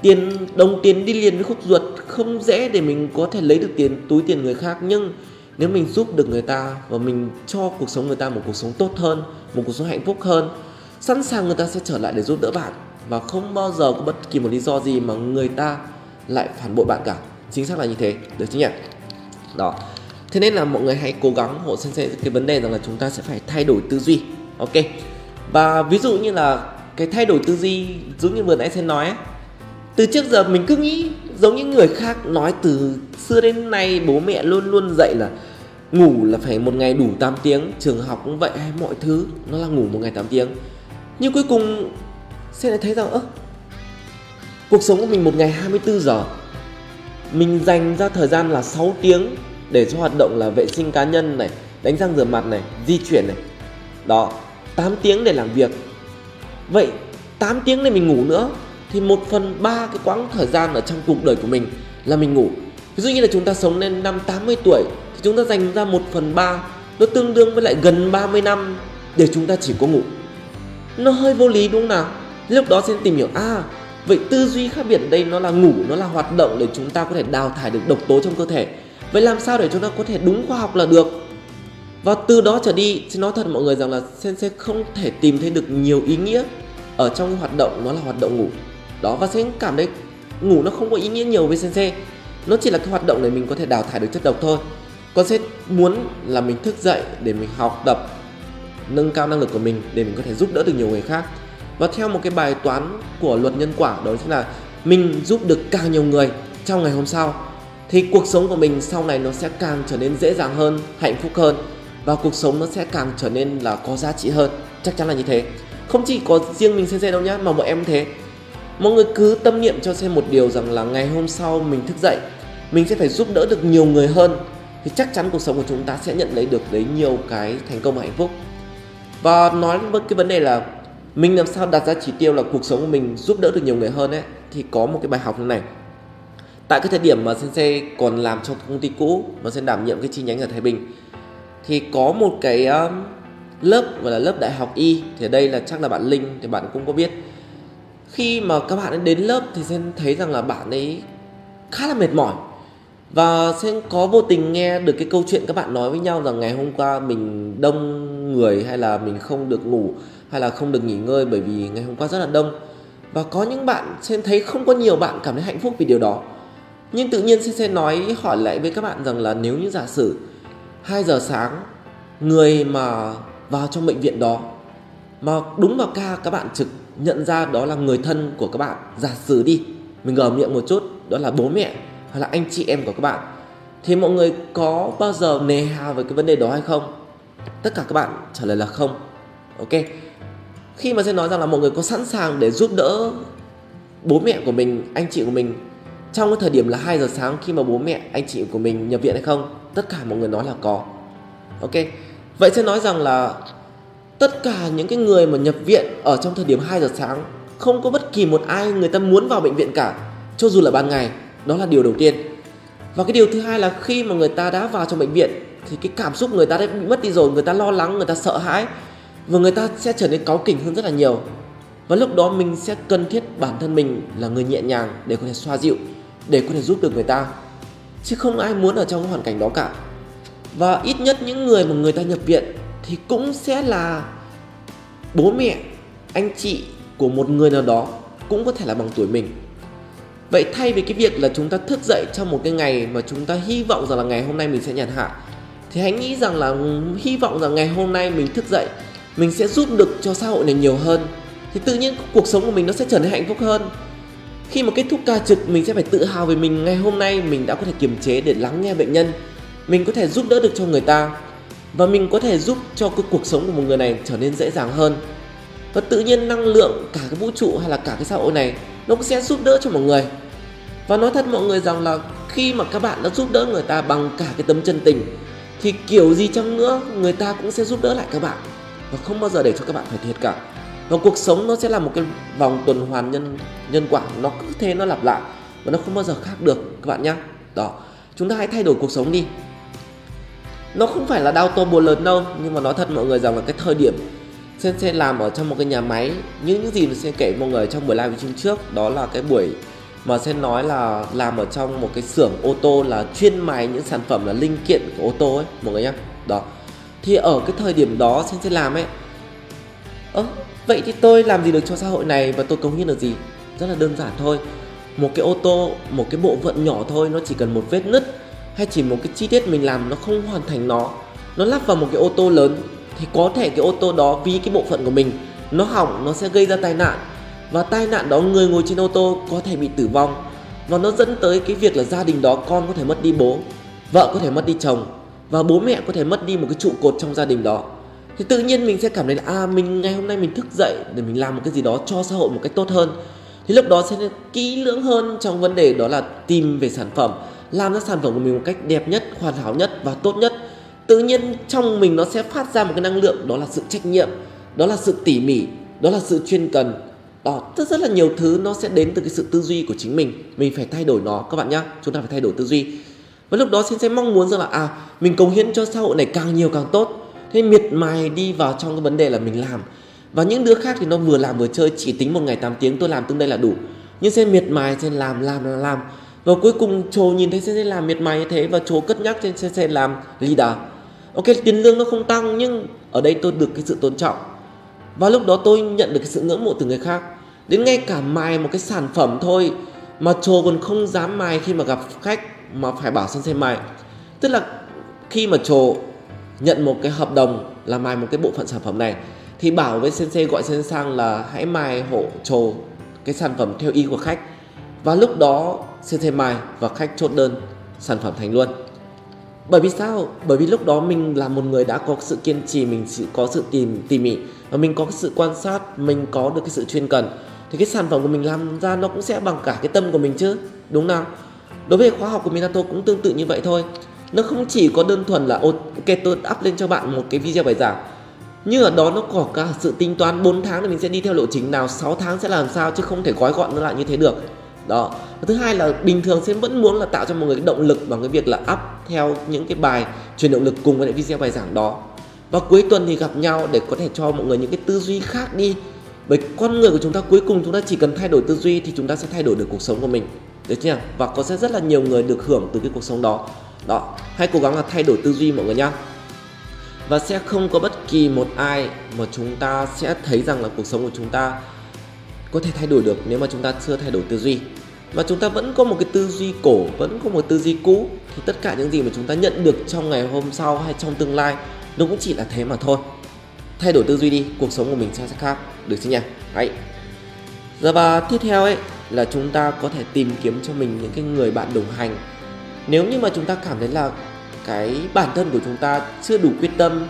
tiền đồng tiền đi liền với khúc ruột, không dễ để mình có thể lấy được tiền túi tiền người khác. Nhưng nếu mình giúp được người ta và mình cho cuộc sống người ta một cuộc sống tốt hơn, một cuộc sống hạnh phúc hơn, sẵn sàng người ta sẽ trở lại để giúp đỡ bạn. Và không bao giờ có bất kỳ một lý do gì mà người ta lại phản bội bạn cả. Chính xác là như thế, được chứ nhỉ? Đó, thế nên là mọi người hãy cố gắng hộ Sensei cái vấn đề rằng là chúng ta sẽ phải thay đổi tư duy. Ok, và ví dụ như là cái thay đổi tư duy giống như vừa nãy Sensei nói ấy, từ trước giờ mình cứ nghĩ giống những người khác nói từ xưa đến nay, bố mẹ luôn luôn dạy là ngủ là phải một ngày đủ tám tiếng, trường học cũng vậy, hay mọi thứ nó là ngủ một ngày tám tiếng. Nhưng cuối cùng sẽ lại thấy rằng ơ, cuộc sống của mình một ngày hai mươi tư giờ, mình dành ra thời gian là sáu tiếng để cho hoạt động là vệ sinh cá nhân này, đánh răng rửa mặt này, di chuyển này. Đó, tám tiếng để làm việc. Vậy tám tiếng để mình ngủ nữa thì một phần ba cái quãng thời gian ở trong cuộc đời của mình là mình ngủ. Ví dụ như là chúng ta sống đến năm tám mươi tuổi thì chúng ta dành ra một phần ba, nó tương đương với lại gần ba mươi năm để chúng ta chỉ có ngủ. Nó hơi vô lý đúng không nào? Lúc đó xin tìm hiểu, à vậy tư duy khác biệt ở đây nó là ngủ, nó là hoạt động để chúng ta có thể đào thải được độc tố trong cơ thể. Vậy làm sao để chúng ta có thể đúng khoa học là được? Và từ đó trở đi, xin nói thật mọi người rằng là Sensei không thể tìm thấy được nhiều ý nghĩa ở trong cái hoạt động nó là hoạt động ngủ. Đó, và Sensei cảm thấy ngủ nó không có ý nghĩa nhiều với Sensei. Nó chỉ là cái hoạt động để mình có thể đào thải được chất độc thôi. Còn Sensei muốn là mình thức dậy để mình học tập, nâng cao năng lực của mình để mình có thể giúp đỡ được nhiều người khác. Và theo một cái bài toán của luật nhân quả, đó chính là mình giúp được càng nhiều người trong ngày hôm sau thì cuộc sống của mình sau này nó sẽ càng trở nên dễ dàng hơn, hạnh phúc hơn, và cuộc sống nó sẽ càng trở nên là có giá trị hơn. Chắc chắn là như thế. Không chỉ có riêng mình Sensei đâu nhá, mà mọi em thế. Mọi người cứ tâm niệm cho Sensei một điều rằng là ngày hôm sau mình thức dậy, mình sẽ phải giúp đỡ được nhiều người hơn, thì chắc chắn cuộc sống của chúng ta sẽ nhận lấy được đấy nhiều cái thành công và hạnh phúc. Và nói với cái vấn đề là mình làm sao đặt ra chỉ tiêu là cuộc sống của mình giúp đỡ được nhiều người hơn ấy, thì có một cái bài học như này. Tại cái thời điểm mà Sensei còn làm trong công ty cũ, mà Sensei đảm nhiệm cái chi nhánh ở Thái Bình, thì có một cái lớp gọi là lớp đại học Y, thì ở đây là chắc là bạn Linh thì bạn cũng có biết. Khi mà các bạn ấy đến lớp thì Sensei thấy rằng là bạn ấy khá là mệt mỏi, và Sensei có vô tình nghe được cái câu chuyện các bạn nói với nhau rằng ngày hôm qua mình đông người, hay là mình không được ngủ, hay là không được nghỉ ngơi bởi vì ngày hôm qua rất là đông. Và có những bạn Sensei thấy không có nhiều bạn cảm thấy hạnh phúc vì điều đó. Nhưng tự nhiên Sensei nói hỏi lại với các bạn rằng là nếu như giả sử hai giờ sáng người mà vào trong bệnh viện đó mà đúng vào ca các bạn trực nhận ra đó là người thân của các bạn, giả sử đi, mình gờ miệng một chút, đó là bố mẹ hoặc là anh chị em của các bạn, thì mọi người có bao giờ nề hà về cái vấn đề đó hay không? Tất cả các bạn trả lời là không. Ok, khi mà Sensei nói rằng là mọi người có sẵn sàng để giúp đỡ bố mẹ của mình, anh chị của mình trong cái thời điểm là hai giờ sáng khi mà bố mẹ, anh chị của mình nhập viện hay không? Tất cả mọi người nói là có. Ok, vậy Sensei nói rằng là tất cả những cái người mà nhập viện ở trong thời điểm hai giờ sáng, không có bất kỳ một ai người ta muốn vào bệnh viện cả, cho dù là ban ngày. Đó là điều đầu tiên. Và cái điều thứ hai là khi mà người ta đã vào trong bệnh viện thì cái cảm xúc người ta đã bị mất đi rồi, người ta lo lắng, người ta sợ hãi, và người ta sẽ trở nên cáu kỉnh hơn rất là nhiều. Và lúc đó mình sẽ cần thiết bản thân mình là người nhẹ nhàng để có thể xoa dịu, để có thể giúp được người ta, chứ không ai muốn ở trong hoàn cảnh đó cả. Và ít nhất những người mà người ta nhập viện thì cũng sẽ là bố mẹ, anh chị của một người nào đó, cũng có thể là bằng tuổi mình. Vậy thay vì cái việc là chúng ta thức dậy trong một cái ngày mà chúng ta hy vọng rằng là ngày hôm nay mình sẽ nhàn hạ, thì hãy nghĩ rằng là hy vọng rằng ngày hôm nay mình thức dậy, mình sẽ giúp được cho xã hội này nhiều hơn, thì tự nhiên cuộc sống của mình nó sẽ trở nên hạnh phúc hơn. Khi mà kết thúc ca trực, mình sẽ phải tự hào về mình, ngày hôm nay mình đã có thể kiềm chế để lắng nghe bệnh nhân, mình có thể giúp đỡ được cho người ta. Và mình có thể giúp cho cái cuộc sống của một người này trở nên dễ dàng hơn. Và tự nhiên năng lượng cả cái vũ trụ hay là cả cái xã hội này nó cũng sẽ giúp đỡ cho mọi người. Và nói thật mọi người rằng là khi mà các bạn đã giúp đỡ người ta bằng cả cái tấm chân tình thì kiểu gì chăng nữa người ta cũng sẽ giúp đỡ lại các bạn, và không bao giờ để cho các bạn phải thiệt cả. Và cuộc sống nó sẽ là một cái vòng tuần hoàn nhân, nhân quả, nó cứ thế nó lặp lại và nó không bao giờ khác được các bạn nhé. Đó, chúng ta hãy thay đổi cuộc sống đi. Nó không phải là đau to bùa lớn đâu, nhưng mà nói thật mọi người rằng là cái thời điểm Sensei làm ở trong một cái nhà máy, như những gì mà Sensei kể mọi người trong buổi live stream trước, đó là cái buổi mà Sensei nói là làm ở trong một cái xưởng ô tô là chuyên máy những sản phẩm là linh kiện của ô tô ấy mọi người nhé. Đó, thì ở cái thời điểm đó Sensei làm ấy, ơ vậy thì tôi làm gì được cho xã hội này và tôi cống hiến được gì? Rất là đơn giản thôi. Một cái ô tô, một cái bộ phận nhỏ thôi, nó chỉ cần một vết nứt hay chỉ một cái chi tiết mình làm nó không hoàn thành nó, nó lắp vào một cái ô tô lớn, thì có thể cái ô tô đó vì cái bộ phận của mình nó hỏng, nó sẽ gây ra tai nạn. Và tai nạn đó người ngồi trên ô tô có thể bị tử vong. Và nó dẫn tới cái việc là gia đình đó con có thể mất đi bố, vợ có thể mất đi chồng, và bố mẹ có thể mất đi một cái trụ cột trong gia đình đó. Thì tự nhiên mình sẽ cảm thấy là à, mình ngày hôm nay mình thức dậy để mình làm một cái gì đó cho xã hội một cách tốt hơn. Thì lúc đó sẽ kỹ lưỡng hơn trong vấn đề đó là tìm về sản phẩm, làm ra sản phẩm của mình một cách đẹp nhất, hoàn hảo nhất và tốt nhất. Tự nhiên trong mình nó sẽ phát ra một cái năng lượng, đó là sự trách nhiệm, đó là sự tỉ mỉ, đó là sự chuyên cần. Đó, rất, rất là nhiều thứ nó sẽ đến từ cái sự tư duy của chính mình. Mình phải thay đổi nó các bạn nhá, chúng ta phải thay đổi tư duy. Và lúc đó Sensei sẽ mong muốn rằng là à, mình cống hiến cho xã hội này càng nhiều càng tốt. Thế miệt mài đi vào trong cái vấn đề là mình làm. Và những đứa khác thì nó vừa làm vừa chơi, chỉ tính một ngày tám tiếng tôi làm tương đây là đủ. Nhưng Sensei miệt mài, Sensei làm, làm, làm, làm. Và cuối cùng Trồ nhìn thấy Sensei làm miệt mài như thế và Trồ cất nhắc trên Sensei làm leader. Ok, tiền lương nó không tăng nhưng ở đây tôi được cái sự tôn trọng. Và lúc đó tôi nhận được cái sự ngưỡng mộ từ người khác. Đến ngay cả mài một cái sản phẩm thôi mà Trồ còn không dám mài khi mà gặp khách mà phải bảo Sensei mài. Tức là khi mà Trồ nhận một cái hợp đồng là mài một cái bộ phận sản phẩm này thì bảo với Sensei, gọi Sensei sang là hãy mài hộ Trồ cái sản phẩm theo ý của khách. Và lúc đó Sensei mài và khách chốt đơn, sản phẩm thành luôn. Bởi vì sao? Bởi vì lúc đó mình là một người đã có sự kiên trì, mình có sự tìm tỉ mỉ và mình có cái sự quan sát, mình có được cái sự chuyên cần. Thì cái sản phẩm của mình làm ra nó cũng sẽ bằng cả cái tâm của mình chứ, đúng không? Đối với khóa học của Minato cũng tương tự như vậy thôi. Nó không chỉ có đơn thuần là ok tôi up lên cho bạn một cái video bài giảng, nhưng ở đó nó có cả sự tính toán bốn tháng thì mình sẽ đi theo lộ trình nào, sáu tháng sẽ làm sao, chứ không thể gói gọn nó lại như thế được. Đó. Và thứ hai là bình thường sẽ vẫn muốn là tạo cho mọi người cái động lực bằng cái việc là up theo những cái bài truyền động lực cùng với lại video bài giảng đó. Và cuối tuần thì gặp nhau để có thể cho mọi người những cái tư duy khác đi. Bởi con người của chúng ta cuối cùng chúng ta chỉ cần thay đổi tư duy thì chúng ta sẽ thay đổi được cuộc sống của mình. Được chưa? Và có sẽ rất là nhiều người được hưởng từ cái cuộc sống đó. Đó, hãy cố gắng là thay đổi tư duy mọi người nhá. Và sẽ không có bất kỳ một ai mà chúng ta sẽ thấy rằng là cuộc sống của chúng ta có thể thay đổi được nếu mà chúng ta chưa thay đổi tư duy. Và chúng ta vẫn có một cái tư duy cổ, vẫn có một tư duy cũ, thì tất cả những gì mà chúng ta nhận được trong ngày hôm sau hay trong tương lai nó cũng chỉ là thế mà thôi. Thay đổi tư duy đi, cuộc sống của mình sẽ khác, được chứ nhỉ? Đấy. Giờ và tiếp theo ấy là chúng ta có thể tìm kiếm cho mình những cái người bạn đồng hành. Nếu như mà chúng ta cảm thấy là cái bản thân của chúng ta chưa đủ quyết tâm,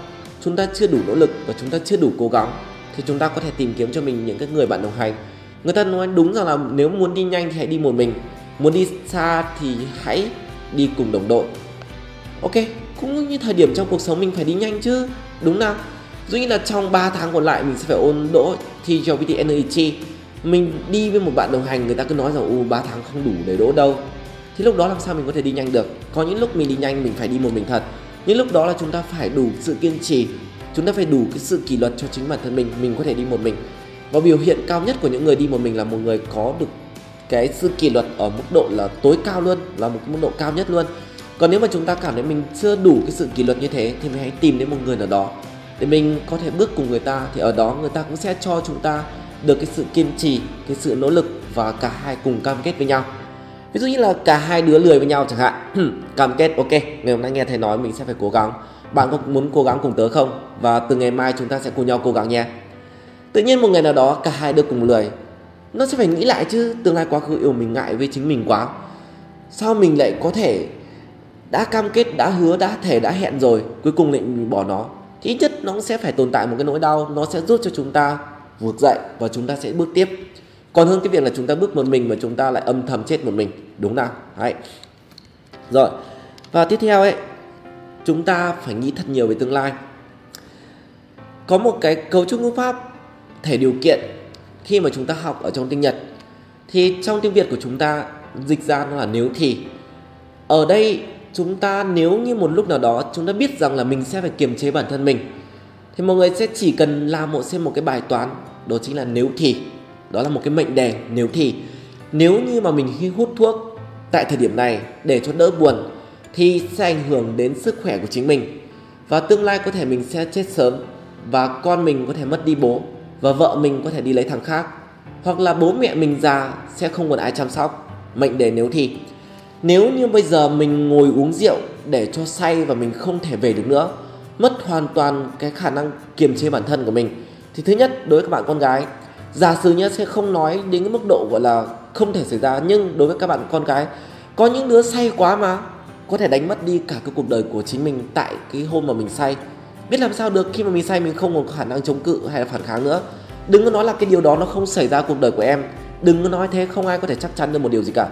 chúng ta chưa đủ nỗ lực và chúng ta chưa đủ cố gắng, thì chúng ta có thể tìm kiếm cho mình những cái người bạn đồng hành. Người ta nói đúng rằng là nếu muốn đi nhanh thì hãy đi một mình, muốn đi xa thì hãy đi cùng đồng đội. Ok, cũng như thời điểm trong cuộc sống mình phải đi nhanh chứ, đúng không? Dĩ nhiên là trong ba tháng còn lại mình sẽ phải ôn đỗ thi J V T N một. Mình đi với một bạn đồng hành, người ta cứ nói rằng u ba tháng không đủ để đỗ đâu. Thì lúc đó làm sao mình có thể đi nhanh được? Có những lúc mình đi nhanh mình phải đi một mình thật. Những lúc đó là chúng ta phải đủ sự kiên trì, chúng ta phải đủ cái sự kỷ luật cho chính bản thân mình. Mình có thể đi một mình. Và biểu hiện cao nhất của những người đi một mình là một người có được cái sự kỷ luật ở mức độ là tối cao luôn, là một cái mức độ cao nhất luôn. Còn nếu mà chúng ta cảm thấy mình chưa đủ cái sự kỷ luật như thế thì mình hãy tìm đến một người nào đó để mình có thể bước cùng người ta. Thì ở đó người ta cũng sẽ cho chúng ta được cái sự kiên trì, cái sự nỗ lực và cả hai cùng cam kết với nhau. Ví dụ như là cả hai đứa lười với nhau chẳng hạn. Cam kết ok, ngày hôm nay nghe thầy nói mình sẽ phải cố gắng, bạn có muốn cố gắng cùng tớ không? Và từ ngày mai chúng ta sẽ cùng nhau cố gắng nhé. Tự nhiên một ngày nào đó cả hai đứa cùng lười, nó sẽ phải nghĩ lại chứ, tương lai quá khứ yêu mình ngại với chính mình quá, sao mình lại có thể đã cam kết, đã hứa, đã thể, đã hẹn rồi, cuối cùng lại bỏ nó, thì ít nhất nó sẽ phải tồn tại một cái nỗi đau. Nó sẽ giúp cho chúng ta vượt dậy và chúng ta sẽ bước tiếp, còn hơn cái việc là chúng ta bước một mình mà chúng ta lại âm thầm chết một mình, đúng nào? Đấy. Rồi, và tiếp theo ấy, chúng ta phải nghĩ thật nhiều về tương lai. Có một cái cấu trúc ngữ pháp thể điều kiện khi mà chúng ta học ở trong tiếng Nhật, thì trong tiếng Việt của chúng ta dịch ra nó là nếu thì. Ở đây chúng ta nếu như một lúc nào đó chúng ta biết rằng là mình sẽ phải kiềm chế bản thân mình, thì mọi người sẽ chỉ cần làm một xem một cái bài toán, đó chính là nếu thì. Đó là một cái mệnh đề nếu thì. Nếu như mà mình hút thuốc tại thời điểm này để cho đỡ buồn thì sẽ ảnh hưởng đến sức khỏe của chính mình, và tương lai có thể mình sẽ chết sớm, và con mình có thể mất đi bố, và vợ mình có thể đi lấy thằng khác, hoặc là bố mẹ mình già sẽ không còn ai chăm sóc. Mệnh đề nếu thì. Nếu như bây giờ mình ngồi uống rượu để cho say và mình không thể về được nữa, mất hoàn toàn cái khả năng kiềm chế bản thân của mình, thì thứ nhất, đối với các bạn con gái, giả sử nhé, sẽ không nói đến cái mức độ gọi là không thể xảy ra, nhưng đối với các bạn con gái, có những đứa say quá mà có thể đánh mất đi cả cái cuộc đời của chính mình tại cái hôm mà mình say. Biết làm sao được, khi mà mình say mình không có khả năng chống cự hay là phản kháng nữa. Đừng có nói là cái điều đó nó không xảy ra cuộc đời của em, đừng có nói thế, không ai có thể chắc chắn được một điều gì cả.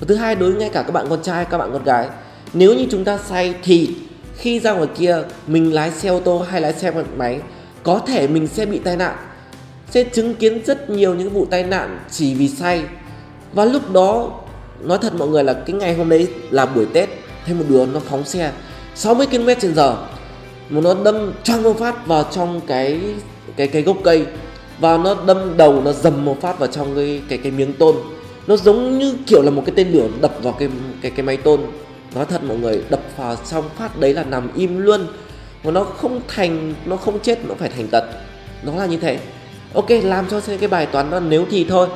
Và thứ hai, đối với ngay cả các bạn con trai, các bạn con gái, nếu như chúng ta say thì khi ra ngoài kia mình lái xe ô tô hay lái xe máy, có thể mình sẽ bị tai nạn, sẽ chứng kiến rất nhiều những vụ tai nạn chỉ vì say. Và lúc đó nói thật mọi người là cái ngày hôm đấy là buổi Tết, thấy một đứa nó phóng xe sáu mươi ki lô mét trên giờ, nó đâm choang một phát vào trong cái cái cái gốc cây, và nó đâm đầu, nó dầm một phát vào trong cái cái cái miếng tôn. Nó giống như kiểu là một cái tên lửa đập vào cái cái cái máy tôn. Nói thật mọi người, đập vào xong phát đấy là nằm im luôn, mà nó không thành, nó không chết, nó phải thành tật. Nó là như thế. Ok, làm cho xem cái bài toán đó nếu thì thôi.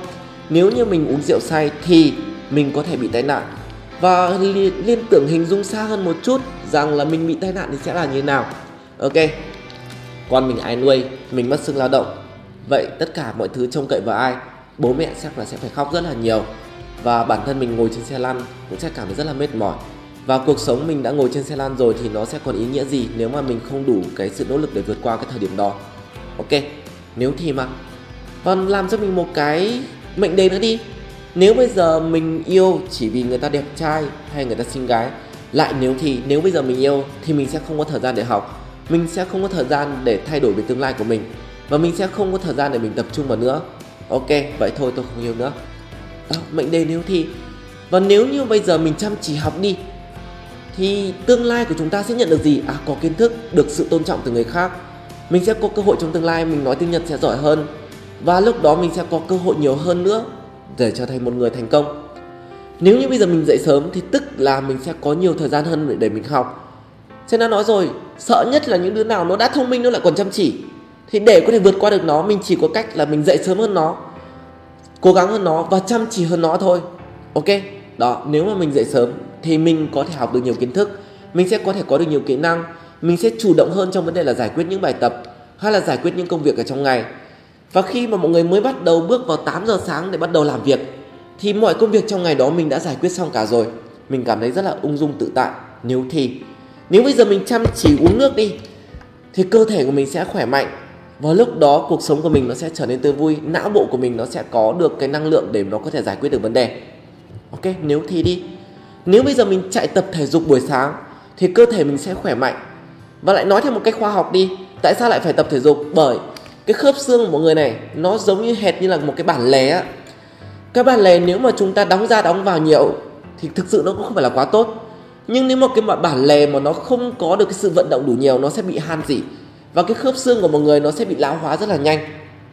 Nếu như mình uống rượu say thì mình có thể bị tai nạn, và liên, liên tưởng hình dung xa hơn một chút rằng là mình bị tai nạn thì sẽ là như thế nào. Ok, con mình ai nuôi, mình mất sức lao động, vậy tất cả mọi thứ trông cậy vào ai? Bố mẹ chắc là sẽ phải khóc rất là nhiều, và bản thân mình ngồi trên xe lăn cũng sẽ cảm thấy rất là mệt mỏi. Và cuộc sống mình đã ngồi trên xe lăn rồi thì nó sẽ còn ý nghĩa gì nếu mà mình không đủ cái sự nỗ lực để vượt qua cái thời điểm đó. Ok, nếu thì mà. Và làm cho mình một cái mệnh đề nữa đi. Nếu bây giờ mình yêu chỉ vì người ta đẹp trai hay người ta xinh gái, lại nếu thì, nếu bây giờ mình yêu thì mình sẽ không có thời gian để học, mình sẽ không có thời gian để thay đổi về tương lai của mình, và mình sẽ không có thời gian để mình tập trung vào nữa. Ok, vậy thôi tôi không yêu nữa. Đó, mệnh đề nếu thì. Và nếu như bây giờ mình chăm chỉ học đi, thì tương lai của chúng ta sẽ nhận được gì? À, có kiến thức, được sự tôn trọng từ người khác, mình sẽ có cơ hội trong tương lai mình nói tiếng Nhật sẽ giỏi hơn, và lúc đó mình sẽ có cơ hội nhiều hơn nữa để trở thành một người thành công. Nếu như bây giờ mình dậy sớm thì tức là mình sẽ có nhiều thời gian hơn để mình học. Sen đã nói rồi, sợ nhất là những đứa nào nó đã thông minh nó lại còn chăm chỉ, thì để có thể vượt qua được nó, mình chỉ có cách là mình dậy sớm hơn nó, cố gắng hơn nó và chăm chỉ hơn nó thôi. Ok, đó, nếu mà mình dậy sớm thì mình có thể học được nhiều kiến thức, mình sẽ có thể có được nhiều kỹ năng, mình sẽ chủ động hơn trong vấn đề là giải quyết những bài tập hay là giải quyết những công việc ở trong ngày. Và khi mà mọi người mới bắt đầu bước vào tám giờ sáng để bắt đầu làm việc, thì mọi công việc trong ngày đó mình đã giải quyết xong cả rồi, mình cảm thấy rất là ung dung tự tại. Nếu thì, nếu bây giờ mình chăm chỉ uống nước đi, thì cơ thể của mình sẽ khỏe mạnh, và lúc đó cuộc sống của mình nó sẽ trở nên tươi vui, não bộ của mình nó sẽ có được cái năng lượng để nó có thể giải quyết được vấn đề. Ok, nếu thì đi. Nếu bây giờ mình chạy tập thể dục buổi sáng thì cơ thể mình sẽ khỏe mạnh. Và lại nói theo một cách khoa học đi, tại sao lại phải tập thể dục? Bởi cái khớp xương của mọi người này nó giống như hệt như là một cái bản lề á. Cái bản lề nếu mà chúng ta đóng ra đóng vào nhiều thì thực sự nó cũng không phải là quá tốt, nhưng nếu mà cái bản lề mà nó không có được cái sự vận động đủ nhiều, nó sẽ bị han rỉ, và cái khớp xương của mọi người nó sẽ bị lão hóa rất là nhanh,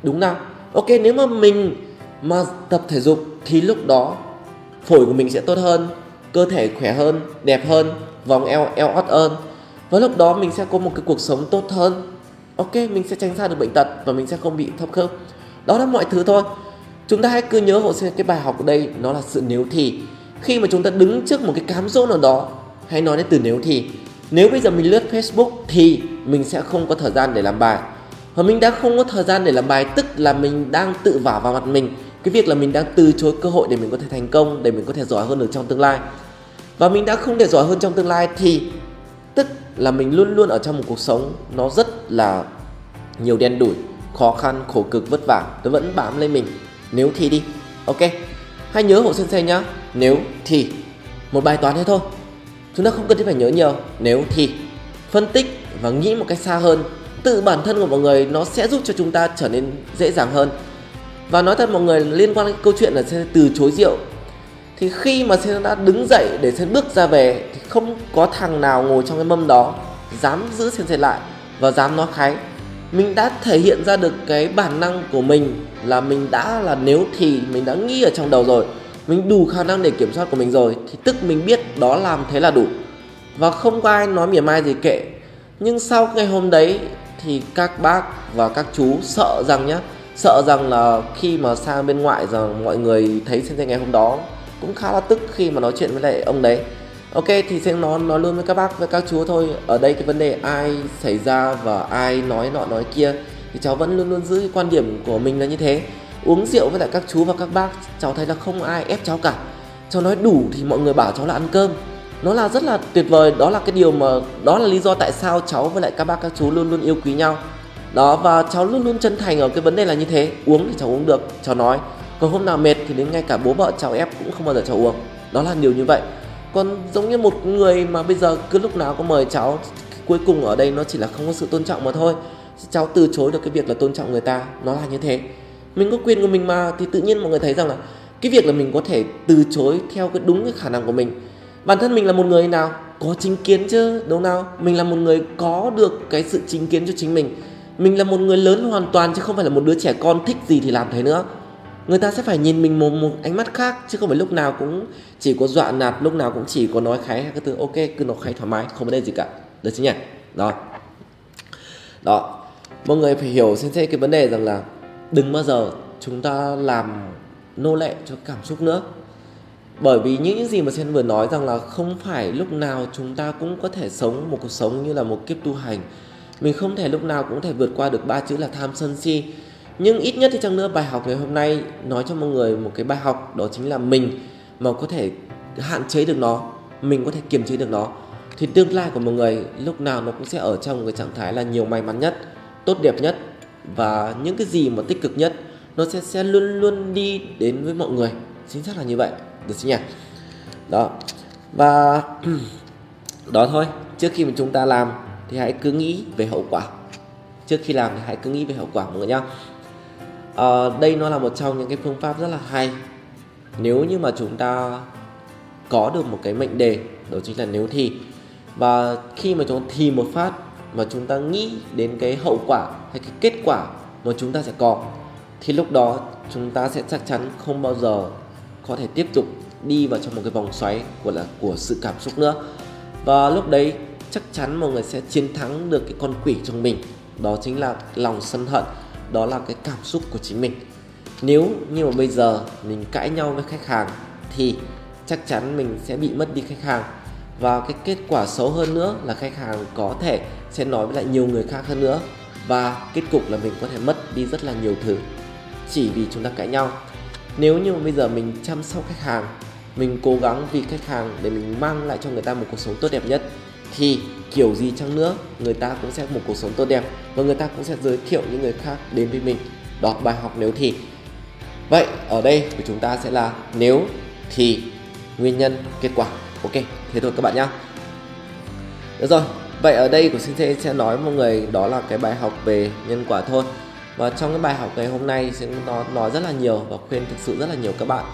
đúng nào? Ok, nếu mà mình mà tập thể dục thì lúc đó phổi của mình sẽ tốt hơn, cơ thể khỏe hơn, đẹp hơn, vòng eo eo ót hơn, và lúc đó mình sẽ có một cái cuộc sống tốt hơn. Ok, mình sẽ tránh xa được bệnh tật và mình sẽ không bị thấp khớp. Đó là mọi thứ thôi. Chúng ta hãy cứ nhớ hộ sinh cái bài học ở đây, nó là sự nếu thì. Khi mà chúng ta đứng trước một cái cám dỗ nào đó, hãy nói đến từ nếu thì. Nếu bây giờ mình lướt Facebook thì mình sẽ không có thời gian để làm bài, và mình đã không có thời gian để làm bài tức là mình đang tự vả vào mặt mình cái việc là mình đang từ chối cơ hội để mình có thể thành công, để mình có thể giỏi hơn được trong tương lai. và mình đã không thể giỏi hơn trong tương lai, thì tức là mình luôn luôn ở trong một cuộc sống nó rất là nhiều đen đủi, khó khăn, khổ cực, vất vả, nó vẫn bám lên mình. Nếu thì đi, ok, hãy nhớ hộ Sensei nhá. Nếu thì một bài toán thế thôi, chúng ta không cần phải nhớ nhiều. Nếu thì phân tích và nghĩ một cách xa hơn, tự bản thân của mọi người nó sẽ giúp cho chúng ta trở nên dễ dàng hơn. Và nói thật mọi người, liên quan đến câu chuyện là Sensei từ chối rượu, thì khi mà Sensei đã đứng dậy để Sensei bước ra về thì không có thằng nào ngồi trong cái mâm đó dám giữ Sensei lại và dám nói khái. Mình đã thể hiện ra được cái bản năng của mình, là mình đã là nếu thì mình đã nghĩ ở trong đầu rồi, mình đủ khả năng để kiểm soát của mình rồi, thì tức mình biết đó làm thế là đủ. Và không có ai nói mỉa mai gì kệ. Nhưng sau ngày hôm đấy thì các bác và các chú sợ rằng nhá, sợ rằng là khi mà sang bên ngoại rằng mọi người thấy Sensei ngày hôm đó cũng khá là tức khi mà nói chuyện với lại ông đấy. Ok, thì Sensei nó nói luôn với các bác với các chú thôi, ở đây cái vấn đề ai xảy ra và ai nói nọ nói kia thì cháu vẫn luôn luôn giữ cái quan điểm của mình là như thế. Uống rượu với lại các chú và các bác, cháu thấy là không ai ép cháu cả. Cháu nói đủ thì mọi người bảo cháu là ăn cơm. Nó là rất là tuyệt vời, đó là cái điều mà đó là lý do tại sao cháu với lại các bác các chú luôn luôn yêu quý nhau. Đó, và cháu luôn luôn chân thành ở cái vấn đề là như thế. Uống thì cháu uống được, cháu nói. Còn hôm nào mệt thì đến ngay cả bố vợ cháu ép cũng không bao giờ cháu uống. Đó là điều như vậy. Còn giống như một người mà bây giờ cứ lúc nào có mời cháu, cuối cùng ở đây nó chỉ là không có sự tôn trọng mà thôi. Cháu từ chối được cái việc là tôn trọng người ta, nó là như thế. Mình có quyền của mình mà, thì tự nhiên mọi người thấy rằng là cái việc là mình có thể từ chối theo cái đúng cái khả năng của mình. Bản thân mình là một người nào có chính kiến chứ, đâu nào. Mình là một người có được cái sự chính kiến cho chính mình. Mình là một người lớn hoàn toàn chứ không phải là một đứa trẻ con thích gì thì làm thế nữa. Người ta sẽ phải nhìn mình một, một ánh mắt khác, chứ không phải lúc nào cũng chỉ có dọa nạt, lúc nào cũng chỉ có nói khái hay cái từ ok, cứ nói khái thoải mái, không vấn đề gì cả. Được chứ nhỉ? Đó. Đó. Mọi người phải hiểu Sensei cái vấn đề rằng là đừng bao giờ chúng ta làm nô lệ cho cảm xúc nữa. Bởi vì những, những gì mà Sensei vừa nói rằng là không phải lúc nào chúng ta cũng có thể sống một cuộc sống như là một kiếp tu hành. Mình không thể lúc nào cũng thể vượt qua được ba chữ là tham sân si. Nhưng ít nhất thì chăng nữa, bài học ngày hôm nay nói cho mọi người một cái bài học, đó chính là mình mà có thể hạn chế được nó, mình có thể kiềm chế được nó, thì tương lai của mọi người lúc nào nó cũng sẽ ở trong cái trạng thái là nhiều may mắn nhất, tốt đẹp nhất, và những cái gì mà tích cực nhất nó sẽ, sẽ luôn luôn đi đến với mọi người. Chính xác là như vậy, được chứ nhỉ? Đó. Và đó thôi, trước khi mà chúng ta làm thì hãy cứ nghĩ về hậu quả. Trước khi làm thì hãy cứ nghĩ về hậu quả mọi người nhá. À, đây nó là một trong những cái phương pháp rất là hay. Nếu như mà chúng ta có được một cái mệnh đề, đó chính là nếu thì. Và khi mà chúng ta thì một phát mà chúng ta nghĩ đến cái hậu quả hay cái kết quả mà chúng ta sẽ có, thì lúc đó chúng ta sẽ chắc chắn không bao giờ có thể tiếp tục đi vào trong một cái vòng xoáy của, là, của sự cảm xúc nữa. Và lúc đấy chắc chắn mọi người sẽ chiến thắng được cái con quỷ trong mình, đó chính là lòng sân hận, đó là cái cảm xúc của chính mình. Nếu như mà bây giờ mình cãi nhau với khách hàng thì chắc chắn mình sẽ bị mất đi khách hàng. Và cái kết quả xấu hơn nữa là khách hàng có thể sẽ nói với lại nhiều người khác hơn nữa, và kết cục là mình có thể mất đi rất là nhiều thứ chỉ vì chúng ta cãi nhau. Nếu như mà bây giờ mình chăm sóc khách hàng, mình cố gắng vì khách hàng để mình mang lại cho người ta một cuộc sống tốt đẹp nhất, thì kiểu gì chăng nữa người ta cũng sẽ một cuộc sống tốt đẹp, và người ta cũng sẽ giới thiệu những người khác đến với mình. Đó, bài học nếu thì. Vậy ở đây của chúng ta sẽ là nếu thì nguyên nhân kết quả. Ok, thế thôi các bạn nhá. Được rồi, vậy ở đây của Sensei sẽ nói mọi người đó là cái bài học về nhân quả thôi. Và trong cái bài học ngày hôm nay sẽ nó nói rất là nhiều và khuyên thực sự rất là nhiều các bạn.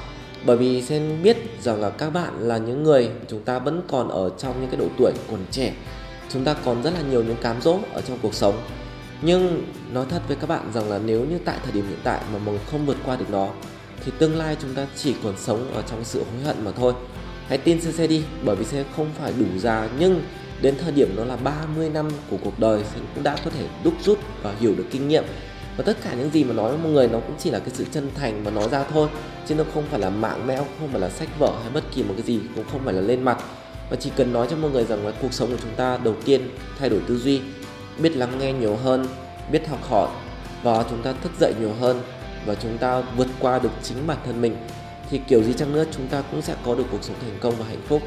Bởi vì Sensei biết rằng là các bạn là những người chúng ta vẫn còn ở trong những cái độ tuổi còn trẻ, chúng ta còn rất là nhiều những cám dỗ ở trong cuộc sống. Nhưng nói thật với các bạn rằng là nếu như tại thời điểm hiện tại mà mình không vượt qua được nó, thì tương lai chúng ta chỉ còn sống ở trong sự hối hận mà thôi. Hãy tin Sensei đi, bởi vì Sensei không phải đủ già, nhưng đến thời điểm nó là ba mươi năm của cuộc đời, Sensei cũng đã có thể đúc rút và hiểu được kinh nghiệm. Và tất cả những gì mà nói với mọi người nó cũng chỉ là cái sự chân thành mà nói ra thôi, chứ nó không phải là mạng mẽo, không phải là sách vở hay bất kỳ một cái gì, cũng không phải là lên mặt. Và chỉ cần nói cho mọi người rằng là cuộc sống của chúng ta đầu tiên thay đổi tư duy, biết lắng nghe nhiều hơn, biết học hỏi, và chúng ta thức dậy nhiều hơn, và chúng ta vượt qua được chính bản thân mình, thì kiểu gì chăng nữa chúng ta cũng sẽ có được cuộc sống thành công và hạnh phúc.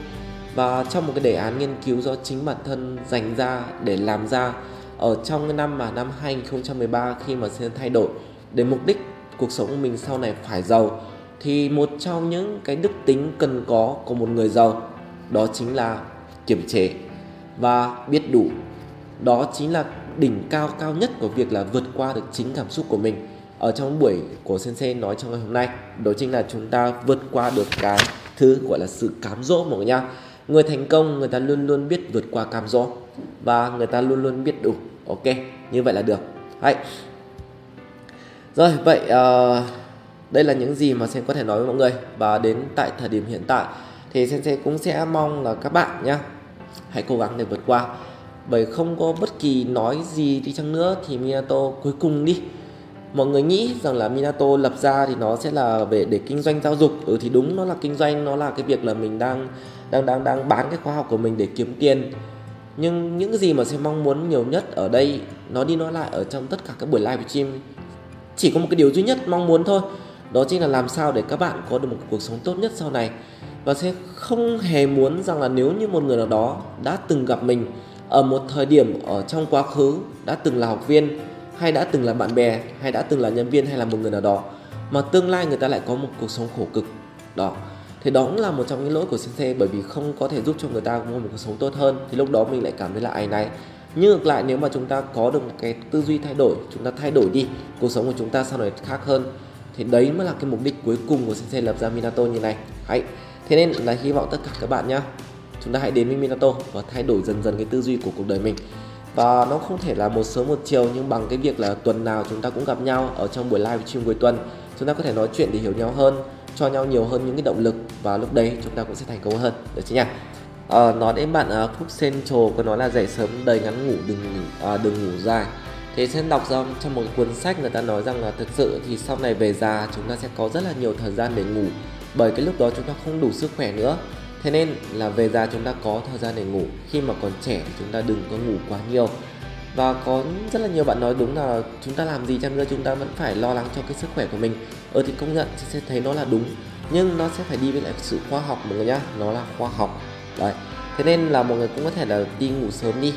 và trong một cái đề án nghiên cứu do chính bản thân dành ra để làm ra ở trong cái năm mà năm hai không một ba, khi mà Sensei thay đổi để mục đích cuộc sống của mình sau này phải giàu, thì một trong những cái đức tính cần có của một người giàu đó chính là kiềm chế và biết đủ. Đó chính là đỉnh cao cao nhất của việc là vượt qua được chính cảm xúc của mình. Ở trong buổi của Sensei nói trong ngày hôm nay, đó chính là chúng ta vượt qua được cái thứ gọi là sự cám dỗ mọi người nha. Người thành công người ta luôn luôn biết vượt qua cám dỗ và người ta luôn luôn biết đủ. Ok, như vậy là được. Hay. Rồi, vậy uh, đây là những gì mà Sensei có thể nói với mọi người. Và đến tại thời điểm hiện tại thì Sensei cũng sẽ mong là các bạn nhá, hãy cố gắng để vượt qua. Bởi không có bất kỳ nói gì đi chăng nữa thì Minato cuối cùng đi, mọi người nghĩ rằng là Minato lập ra thì nó sẽ là về để kinh doanh giáo dục. Ừ thì đúng, nó là kinh doanh, nó là cái việc là mình đang đang đang đang bán cái khóa học của mình để kiếm tiền. Nhưng những cái gì mà Sensei mong muốn nhiều nhất ở đây, nó đi nói lại ở trong tất cả các buổi live stream, chỉ có một cái điều duy nhất mong muốn thôi, đó chính là làm sao để các bạn có được một cuộc sống tốt nhất sau này. Và Sensei không hề muốn rằng là nếu như một người nào đó đã từng gặp mình ở một thời điểm ở trong quá khứ, đã từng là học viên hay đã từng là bạn bè hay đã từng là nhân viên hay là một người nào đó, mà tương lai người ta lại có một cuộc sống khổ cực đó. Thì đó cũng là một trong những lỗi của Sensei, bởi vì không có thể giúp cho người ta có một cuộc sống tốt hơn thì lúc đó mình lại cảm thấy là áy náy. Nhưng ngược lại, nếu mà chúng ta có được một cái tư duy thay đổi, chúng ta thay đổi đi, cuộc sống của chúng ta sau này khác hơn, thì đấy mới là cái mục đích cuối cùng của Sensei lập ra Minato như này. Hãy. Thế nên là hy vọng tất cả các bạn nhá, chúng ta hãy đến với Minato và thay đổi dần dần cái tư duy của cuộc đời mình. Và nó không thể là một sớm một chiều, nhưng bằng cái việc là tuần nào chúng ta cũng gặp nhau ở trong buổi live stream cuối tuần, chúng ta có thể nói chuyện để hiểu nhau hơn, cho nhau nhiều hơn những cái động lực, và lúc đấy chúng ta cũng sẽ thành công hơn, được chứ nhỉ? À, nói đến bạn à, Phúc Central có nói là dậy sớm đầy ngắn ngủ, đừng à, đừng ngủ dài. Thế sẽ đọc ra trong một cuốn sách, người ta nói rằng là thực sự thì sau này về già chúng ta sẽ có rất là nhiều thời gian để ngủ, bởi cái lúc đó chúng ta không đủ sức khỏe nữa. Thế nên là về già chúng ta có thời gian để ngủ, khi mà còn trẻ thì chúng ta đừng có ngủ quá nhiều. Và có rất là nhiều bạn nói đúng là chúng ta làm gì chăng nữa chúng ta vẫn phải lo lắng cho cái sức khỏe của mình. Ờ thì công nhận sẽ thấy nó là đúng, nhưng nó sẽ phải đi với lại sự khoa học mọi người nhá, nó là khoa học. Đấy. Thế nên là mọi người cũng có thể là đi ngủ sớm đi.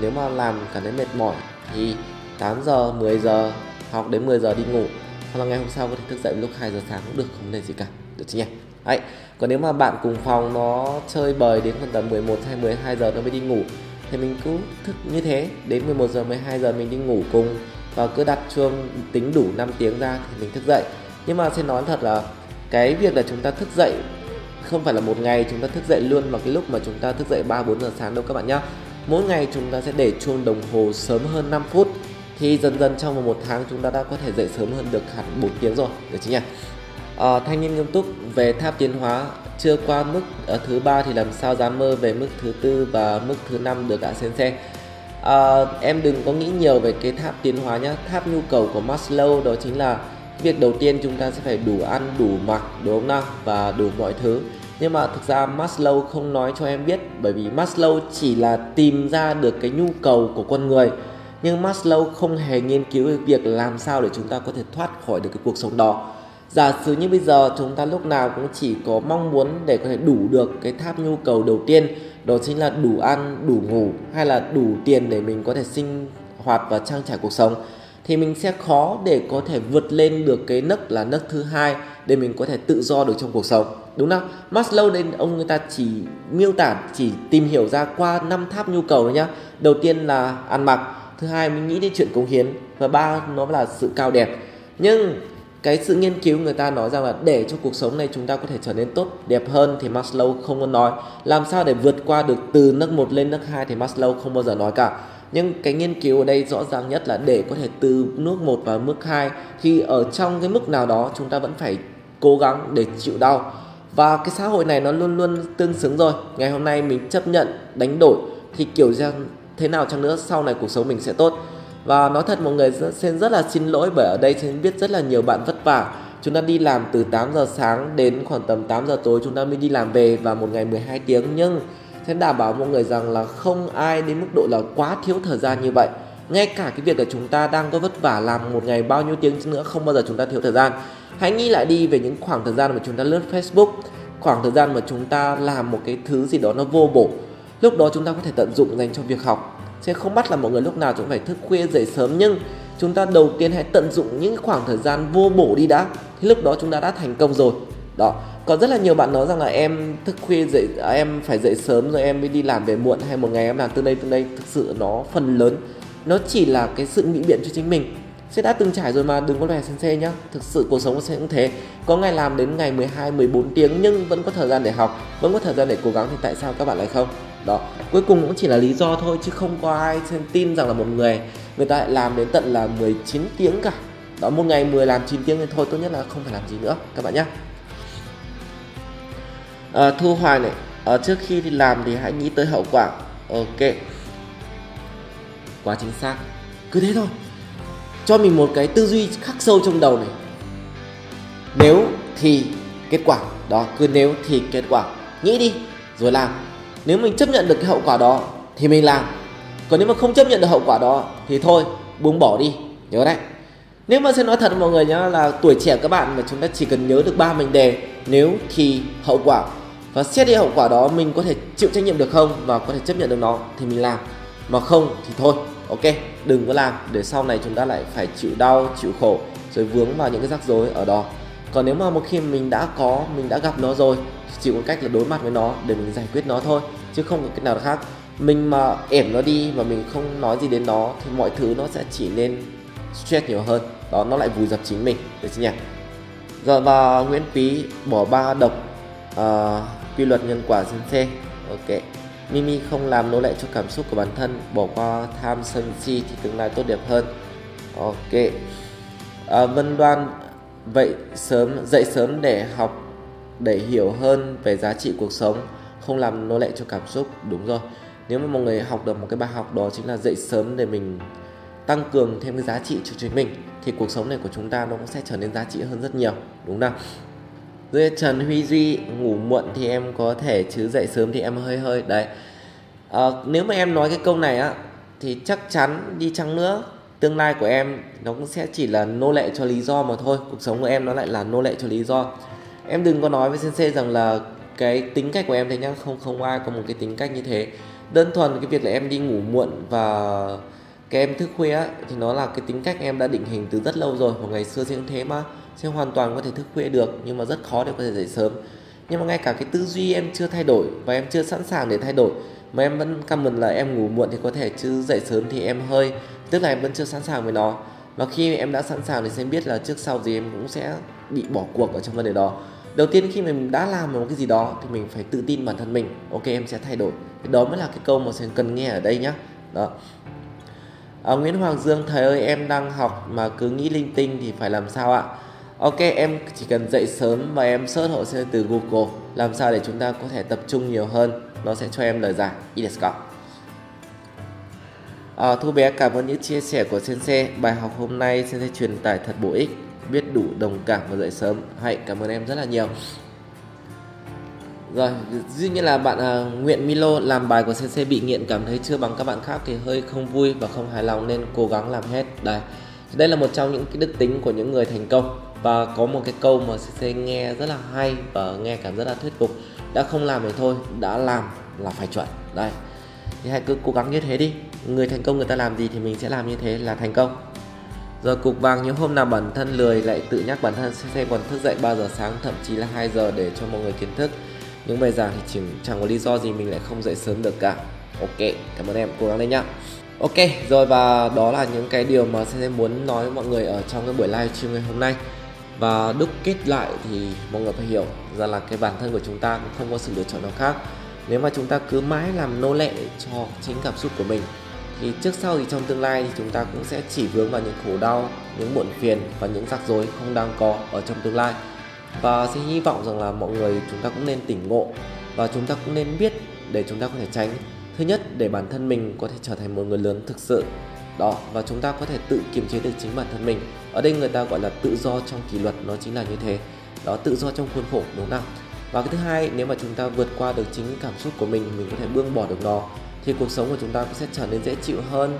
Nếu mà làm cảm thấy mệt mỏi thì tám giờ, mười giờ hoặc đến mười giờ đi ngủ. Hoặc là ngày hôm sau có thể thức dậy lúc hai giờ sáng cũng được, không vấn đề gì cả, được chứ nhỉ? Đấy. Còn nếu mà bạn cùng phòng nó chơi bời đến khoảng tầm mười một hay mười hai giờ nó mới đi ngủ, thì mình cứ thức như thế, đến mười một giờ, mười hai giờ mình đi ngủ cùng, và cứ đặt chuông tính đủ năm tiếng ra thì mình thức dậy. Nhưng mà sẽ nói thật là cái việc là chúng ta thức dậy không phải là một ngày chúng ta thức dậy luôn vào cái lúc mà chúng ta thức dậy ba bốn giờ sáng đâu các bạn nhá. Mỗi ngày chúng ta sẽ để chuông đồng hồ sớm hơn năm phút, thì dần dần trong một tháng chúng ta đã có thể dậy sớm hơn được hẳn bốn tiếng rồi, được chứ nhỉ? À, thanh niên nghiêm túc về tháp tiến hóa chưa qua mức à, thứ ba thì làm sao dám mơ về mức thứ tư và mức thứ năm được ạ Sensei? À, em đừng có nghĩ nhiều về cái tháp tiến hóa nhá. Tháp nhu cầu của Maslow đó chính là việc đầu tiên chúng ta sẽ phải đủ ăn, đủ mặc, đúng không nào, và đủ mọi thứ. Nhưng mà thực ra Maslow không nói cho em biết, bởi vì Maslow chỉ là tìm ra được cái nhu cầu của con người, nhưng Maslow không hề nghiên cứu về việc làm sao để chúng ta có thể thoát khỏi được cái cuộc sống đó. Giả sử như bây giờ chúng ta lúc nào cũng chỉ có mong muốn để có thể đủ được cái tháp nhu cầu đầu tiên, đó chính là đủ ăn, đủ ngủ hay là đủ tiền để mình có thể sinh hoạt và trang trải cuộc sống, thì mình sẽ khó để có thể vượt lên được cái nấc là nấc thứ hai để mình có thể tự do được trong cuộc sống, đúng không? Maslow nên ông người ta chỉ miêu tả, chỉ tìm hiểu ra qua năm tháp nhu cầu nhá. Đầu tiên là ăn mặc, thứ hai mình nghĩ đến chuyện cống hiến, và ba nó là sự cao đẹp. Nhưng cái sự nghiên cứu người ta nói rằng là để cho cuộc sống này chúng ta có thể trở nên tốt đẹp hơn thì Maslow không có nói. Làm sao để vượt qua được từ nấc một lên nấc hai thì Maslow không bao giờ nói cả. Nhưng cái nghiên cứu ở đây rõ ràng nhất là để có thể từ mức một vào mức hai thì ở trong cái mức nào đó chúng ta vẫn phải cố gắng để chịu đau. Và cái xã hội này nó luôn luôn tương xứng rồi. Ngày hôm nay mình chấp nhận đánh đổi thì kiểu thế nào chăng nữa sau này cuộc sống mình sẽ tốt. Và nói thật mọi người, Sensei rất là xin lỗi bởi ở đây Sensei biết rất là nhiều bạn vất vả. Chúng ta đi làm từ tám giờ sáng đến khoảng tầm tám giờ tối chúng ta mới đi làm về, và một ngày mười hai tiếng. Nhưng Sensei đảm bảo mọi người rằng là không ai đến mức độ là quá thiếu thời gian như vậy. Ngay cả cái việc là chúng ta đang có vất vả làm một ngày bao nhiêu tiếng nữa, không bao giờ chúng ta thiếu thời gian. Hãy nghĩ lại đi về những khoảng thời gian mà chúng ta lướt Facebook, khoảng thời gian mà chúng ta làm một cái thứ gì đó nó vô bổ, lúc đó chúng ta có thể tận dụng dành cho việc học. Sẽ không bắt là mọi người lúc nào cũng phải thức khuya dậy sớm, nhưng chúng ta đầu tiên hãy tận dụng những khoảng thời gian vô bổ đi đã, thì lúc đó chúng ta đã thành công rồi. Đó, có rất là nhiều bạn nói rằng là em thức khuya dậy, em phải dậy sớm rồi em mới đi làm về muộn, hay một ngày em làm từ đây từ đây. Thực sự nó phần lớn nó chỉ là cái sự nghĩ biện cho chính mình. Sẽ đã từng trải rồi mà, đừng có lòe sensei nhá. Thực sự cuộc sống của sensei cũng thế, có ngày làm đến ngày mười hai, mười bốn tiếng nhưng vẫn có thời gian để học, vẫn có thời gian để cố gắng, thì tại sao các bạn lại không? Đó, cuối cùng cũng chỉ là lý do thôi, chứ không có ai tin rằng là một người người ta lại làm đến tận là mười chín tiếng cả. Đó, một ngày mười làm chín tiếng thì thôi, tốt nhất là không phải làm gì nữa các bạn nhá. À, Thu Hoài này, à, trước khi thì làm thì hãy nghĩ tới hậu quả. Ok, quá chính xác. Cứ thế thôi, cho mình một cái tư duy khắc sâu trong đầu này, nếu thì kết quả. Đó, cứ nếu thì kết quả, nghĩ đi rồi làm. Nếu mình chấp nhận được cái hậu quả đó thì mình làm, còn nếu mà không chấp nhận được hậu quả đó thì thôi, buông bỏ đi, nhớ đấy. Nếu mà sẽ nói thật mọi người nhá, là tuổi trẻ các bạn mà chúng ta chỉ cần nhớ được ba mệnh đề: nếu thì, hậu quả, và xét đi hậu quả đó mình có thể chịu trách nhiệm được không và có thể chấp nhận được nó thì mình làm, mà không thì thôi. Ok, đừng có làm để sau này chúng ta lại phải chịu đau, chịu khổ, rồi vướng vào những cái rắc rối ở đó. Còn nếu mà một khi mình đã có, mình đã gặp nó rồi, chỉ có cách là đối mặt với nó để mình giải quyết nó thôi, chứ không có cách nào khác. Mình mà ẻm nó đi và mình không nói gì đến nó thì mọi thứ nó sẽ chỉ nên stress nhiều hơn. Đó, nó lại vùi dập chính mình, được chứ nhỉ? Rồi, và Nguyễn Quý bỏ ba độc uh, quy luật nhân quả sensei. Ok, Mimi không làm nô lệ cho cảm xúc của bản thân, bỏ qua tham sân si thì tương lai tốt đẹp hơn. Ok, à, Vân Đoan, vậy sớm dậy sớm để học, để hiểu hơn về giá trị cuộc sống, không làm nô lệ cho cảm xúc. Đúng rồi, nếu mà mọi người học được một cái bài học đó chính là dậy sớm để mình tăng cường thêm cái giá trị cho chính mình, thì cuộc sống này của chúng ta nó cũng sẽ trở nên giá trị hơn rất nhiều, đúng không? Rồi Trần Huy Duy, ngủ muộn thì em có thể chứ dậy sớm thì em hơi hơi đấy. À, nếu mà em nói cái câu này á thì chắc chắn đi chăng nữa, tương lai của em nó cũng sẽ chỉ là nô lệ cho lý do mà thôi. Cuộc sống của em nó lại là nô lệ cho lý do. Em đừng có nói với sensei rằng là cái tính cách của em thế nhá, không không ai có một cái tính cách như thế. Đơn thuần cái việc là em đi ngủ muộn và cái em thức khuya ấy, thì nó là cái tính cách em đã định hình từ rất lâu rồi. Hồi ngày xưa riêng thế mà, sẽ hoàn toàn có thể thức khuya được, nhưng mà rất khó để có thể dậy sớm. Nhưng mà ngay cả cái tư duy em chưa thay đổi và em chưa sẵn sàng để thay đổi, mà em vẫn comment là em ngủ muộn thì có thể chứ dậy sớm thì em hơi, tức là em vẫn chưa sẵn sàng với nó. Và khi em đã sẵn sàng thì sẽ biết là trước sau gì em cũng sẽ bị bỏ cuộc ở trong vấn đề đó. Đầu tiên khi mình đã làm một cái gì đó thì mình phải tự tin bản thân mình. Ok, em sẽ thay đổi. Đó mới là cái câu mà mình cần nghe ở đây nhá. Đó. À, Nguyễn Hoàng Dương, thầy ơi em đang học mà cứ nghĩ linh tinh thì phải làm sao ạ? Ok, em chỉ cần dậy sớm và em search hộ sơ từ Google làm sao để chúng ta có thể tập trung nhiều hơn, nó sẽ cho em lời giải. Inesco. À, Thu bé, cảm ơn những chia sẻ của sensei. Bài học hôm nay sensei truyền tải thật bổ ích, biết đủ đồng cảm và dậy sớm. Hãy cảm ơn em rất là nhiều. Rồi, dĩ nhiên là bạn à, Nguyễn Milo, làm bài của sensei bị nghiện, cảm thấy chưa bằng các bạn khác thì hơi không vui và không hài lòng nên cố gắng làm hết. Đây, đây là một trong những cái đức tính của những người thành công. Và có một cái câu mà sensei nghe rất là hay và nghe cảm rất là thuyết phục: đã không làm thì thôi, đã làm là phải chuẩn. Đây, thì hãy cứ cố gắng như thế đi. Người thành công người ta làm gì thì mình sẽ làm như thế là thành công. Rồi Cục Vàng, những hôm nào bản thân lười lại tự nhắc bản thân sensei còn thức dậy ba giờ sáng, thậm chí là hai giờ để cho mọi người kiến thức. Những bài giảng thì chỉ, chẳng có lý do gì mình lại không dậy sớm được cả. Ok, cảm ơn em, cố gắng lên nhá. Ok, rồi và đó là những cái điều mà sensei muốn nói với mọi người ở trong cái buổi live stream ngày hôm nay. Và đúc kết lại thì mọi người phải hiểu rằng là cái bản thân của chúng ta cũng không có sự lựa chọn nào khác. Nếu mà chúng ta cứ mãi làm nô lệ cho chính cảm xúc của mình thì trước sau thì trong tương lai thì chúng ta cũng sẽ chỉ vướng vào những khổ đau, những muộn phiền và những rắc rối không đáng có ở trong tương lai. Và sẽ hy vọng rằng là mọi người chúng ta cũng nên tỉnh ngộ và chúng ta cũng nên biết để chúng ta có thể tránh. Thứ nhất, để bản thân mình có thể trở thành một người lớn thực sự. Đó, và chúng ta có thể tự kiềm chế được chính bản thân mình. Ở đây người ta gọi là tự do trong kỷ luật, nó chính là như thế. Đó, tự do trong khuôn khổ, đúng không? Và cái thứ hai, nếu mà chúng ta vượt qua được chính cảm xúc của mình, mình có thể buông bỏ được nó thì cuộc sống của chúng ta cũng sẽ trở nên dễ chịu hơn.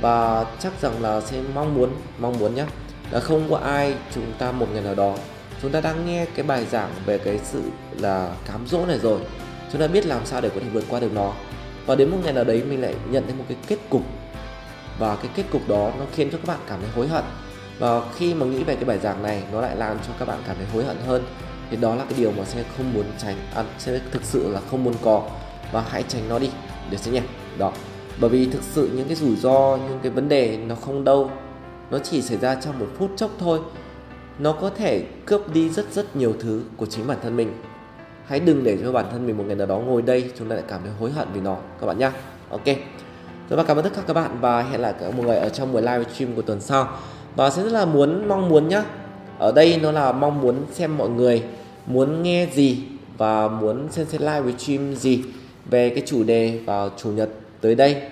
Và chắc rằng là sẽ mong muốn, mong muốn nhé, là không có ai chúng ta một ngày nào đó Chúng ta đang nghe cái bài giảng về cái sự là cám dỗ này rồi, chúng ta biết làm sao để có thể vượt qua được nó. Và đến một ngày nào đấy mình lại nhận thấy một cái kết cục, và cái kết cục đó nó khiến cho các bạn cảm thấy hối hận. Và khi mà nghĩ về cái bài giảng này, nó lại làm cho các bạn cảm thấy hối hận hơn. Thì đó là cái điều mà sẽ không muốn tránh, à, sẽ thực sự là không muốn có. Và hãy tránh nó đi, được chứ nhỉ? Đó. Bởi vì thực sự những cái rủi ro, những cái vấn đề nó không đâu, nó chỉ xảy ra trong một phút chốc thôi. Nó có thể cướp đi rất rất nhiều thứ của chính bản thân mình. Hãy đừng để cho bản thân mình một ngày nào đó ngồi đây chúng ta lại cảm thấy hối hận vì nó, các bạn nhá. Ok. Rồi, và cảm ơn tất cả các bạn và hẹn lại các mọi người ở trong buổi live stream của tuần sau. Và sẽ rất là muốn mong muốn nhá. Ở đây nó là mong muốn xem mọi người muốn nghe gì và muốn xem xem live stream gì về cái chủ đề vào chủ nhật tới đây,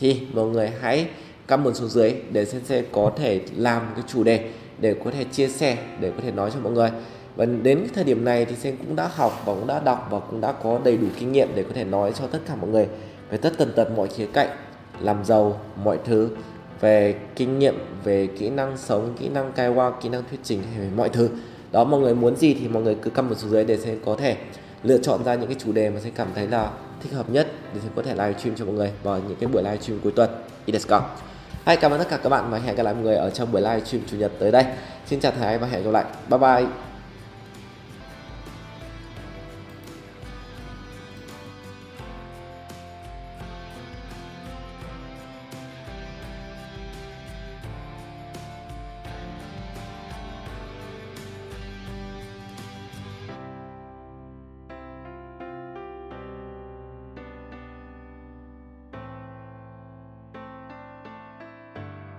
thì mọi người hãy comment xuống dưới để Sensei có thể làm cái chủ đề để có thể chia sẻ, để có thể nói cho mọi người. Và đến cái thời điểm này thì Sensei cũng đã học và cũng đã đọc và cũng đã có đầy đủ kinh nghiệm để có thể nói cho tất cả mọi người về tất tần tật mọi khía cạnh làm giàu, mọi thứ về kinh nghiệm, về kỹ năng sống, kỹ năng kaiwa, kỹ năng thuyết trình hay mọi thứ. Đó, mọi người muốn gì thì mọi người cứ comment xuống dưới để Sensei có thể lựa chọn ra những cái chủ đề mà Sensei cảm thấy là thích hợp nhất để Sensei có thể live stream cho mọi người vào những cái buổi live stream cuối tuần. Let's go. Hi, cảm ơn tất cả các bạn và hẹn gặp lại mọi người ở trong buổi live stream chủ nhật tới đây. Xin chào thầy và hẹn gặp lại. Bye bye.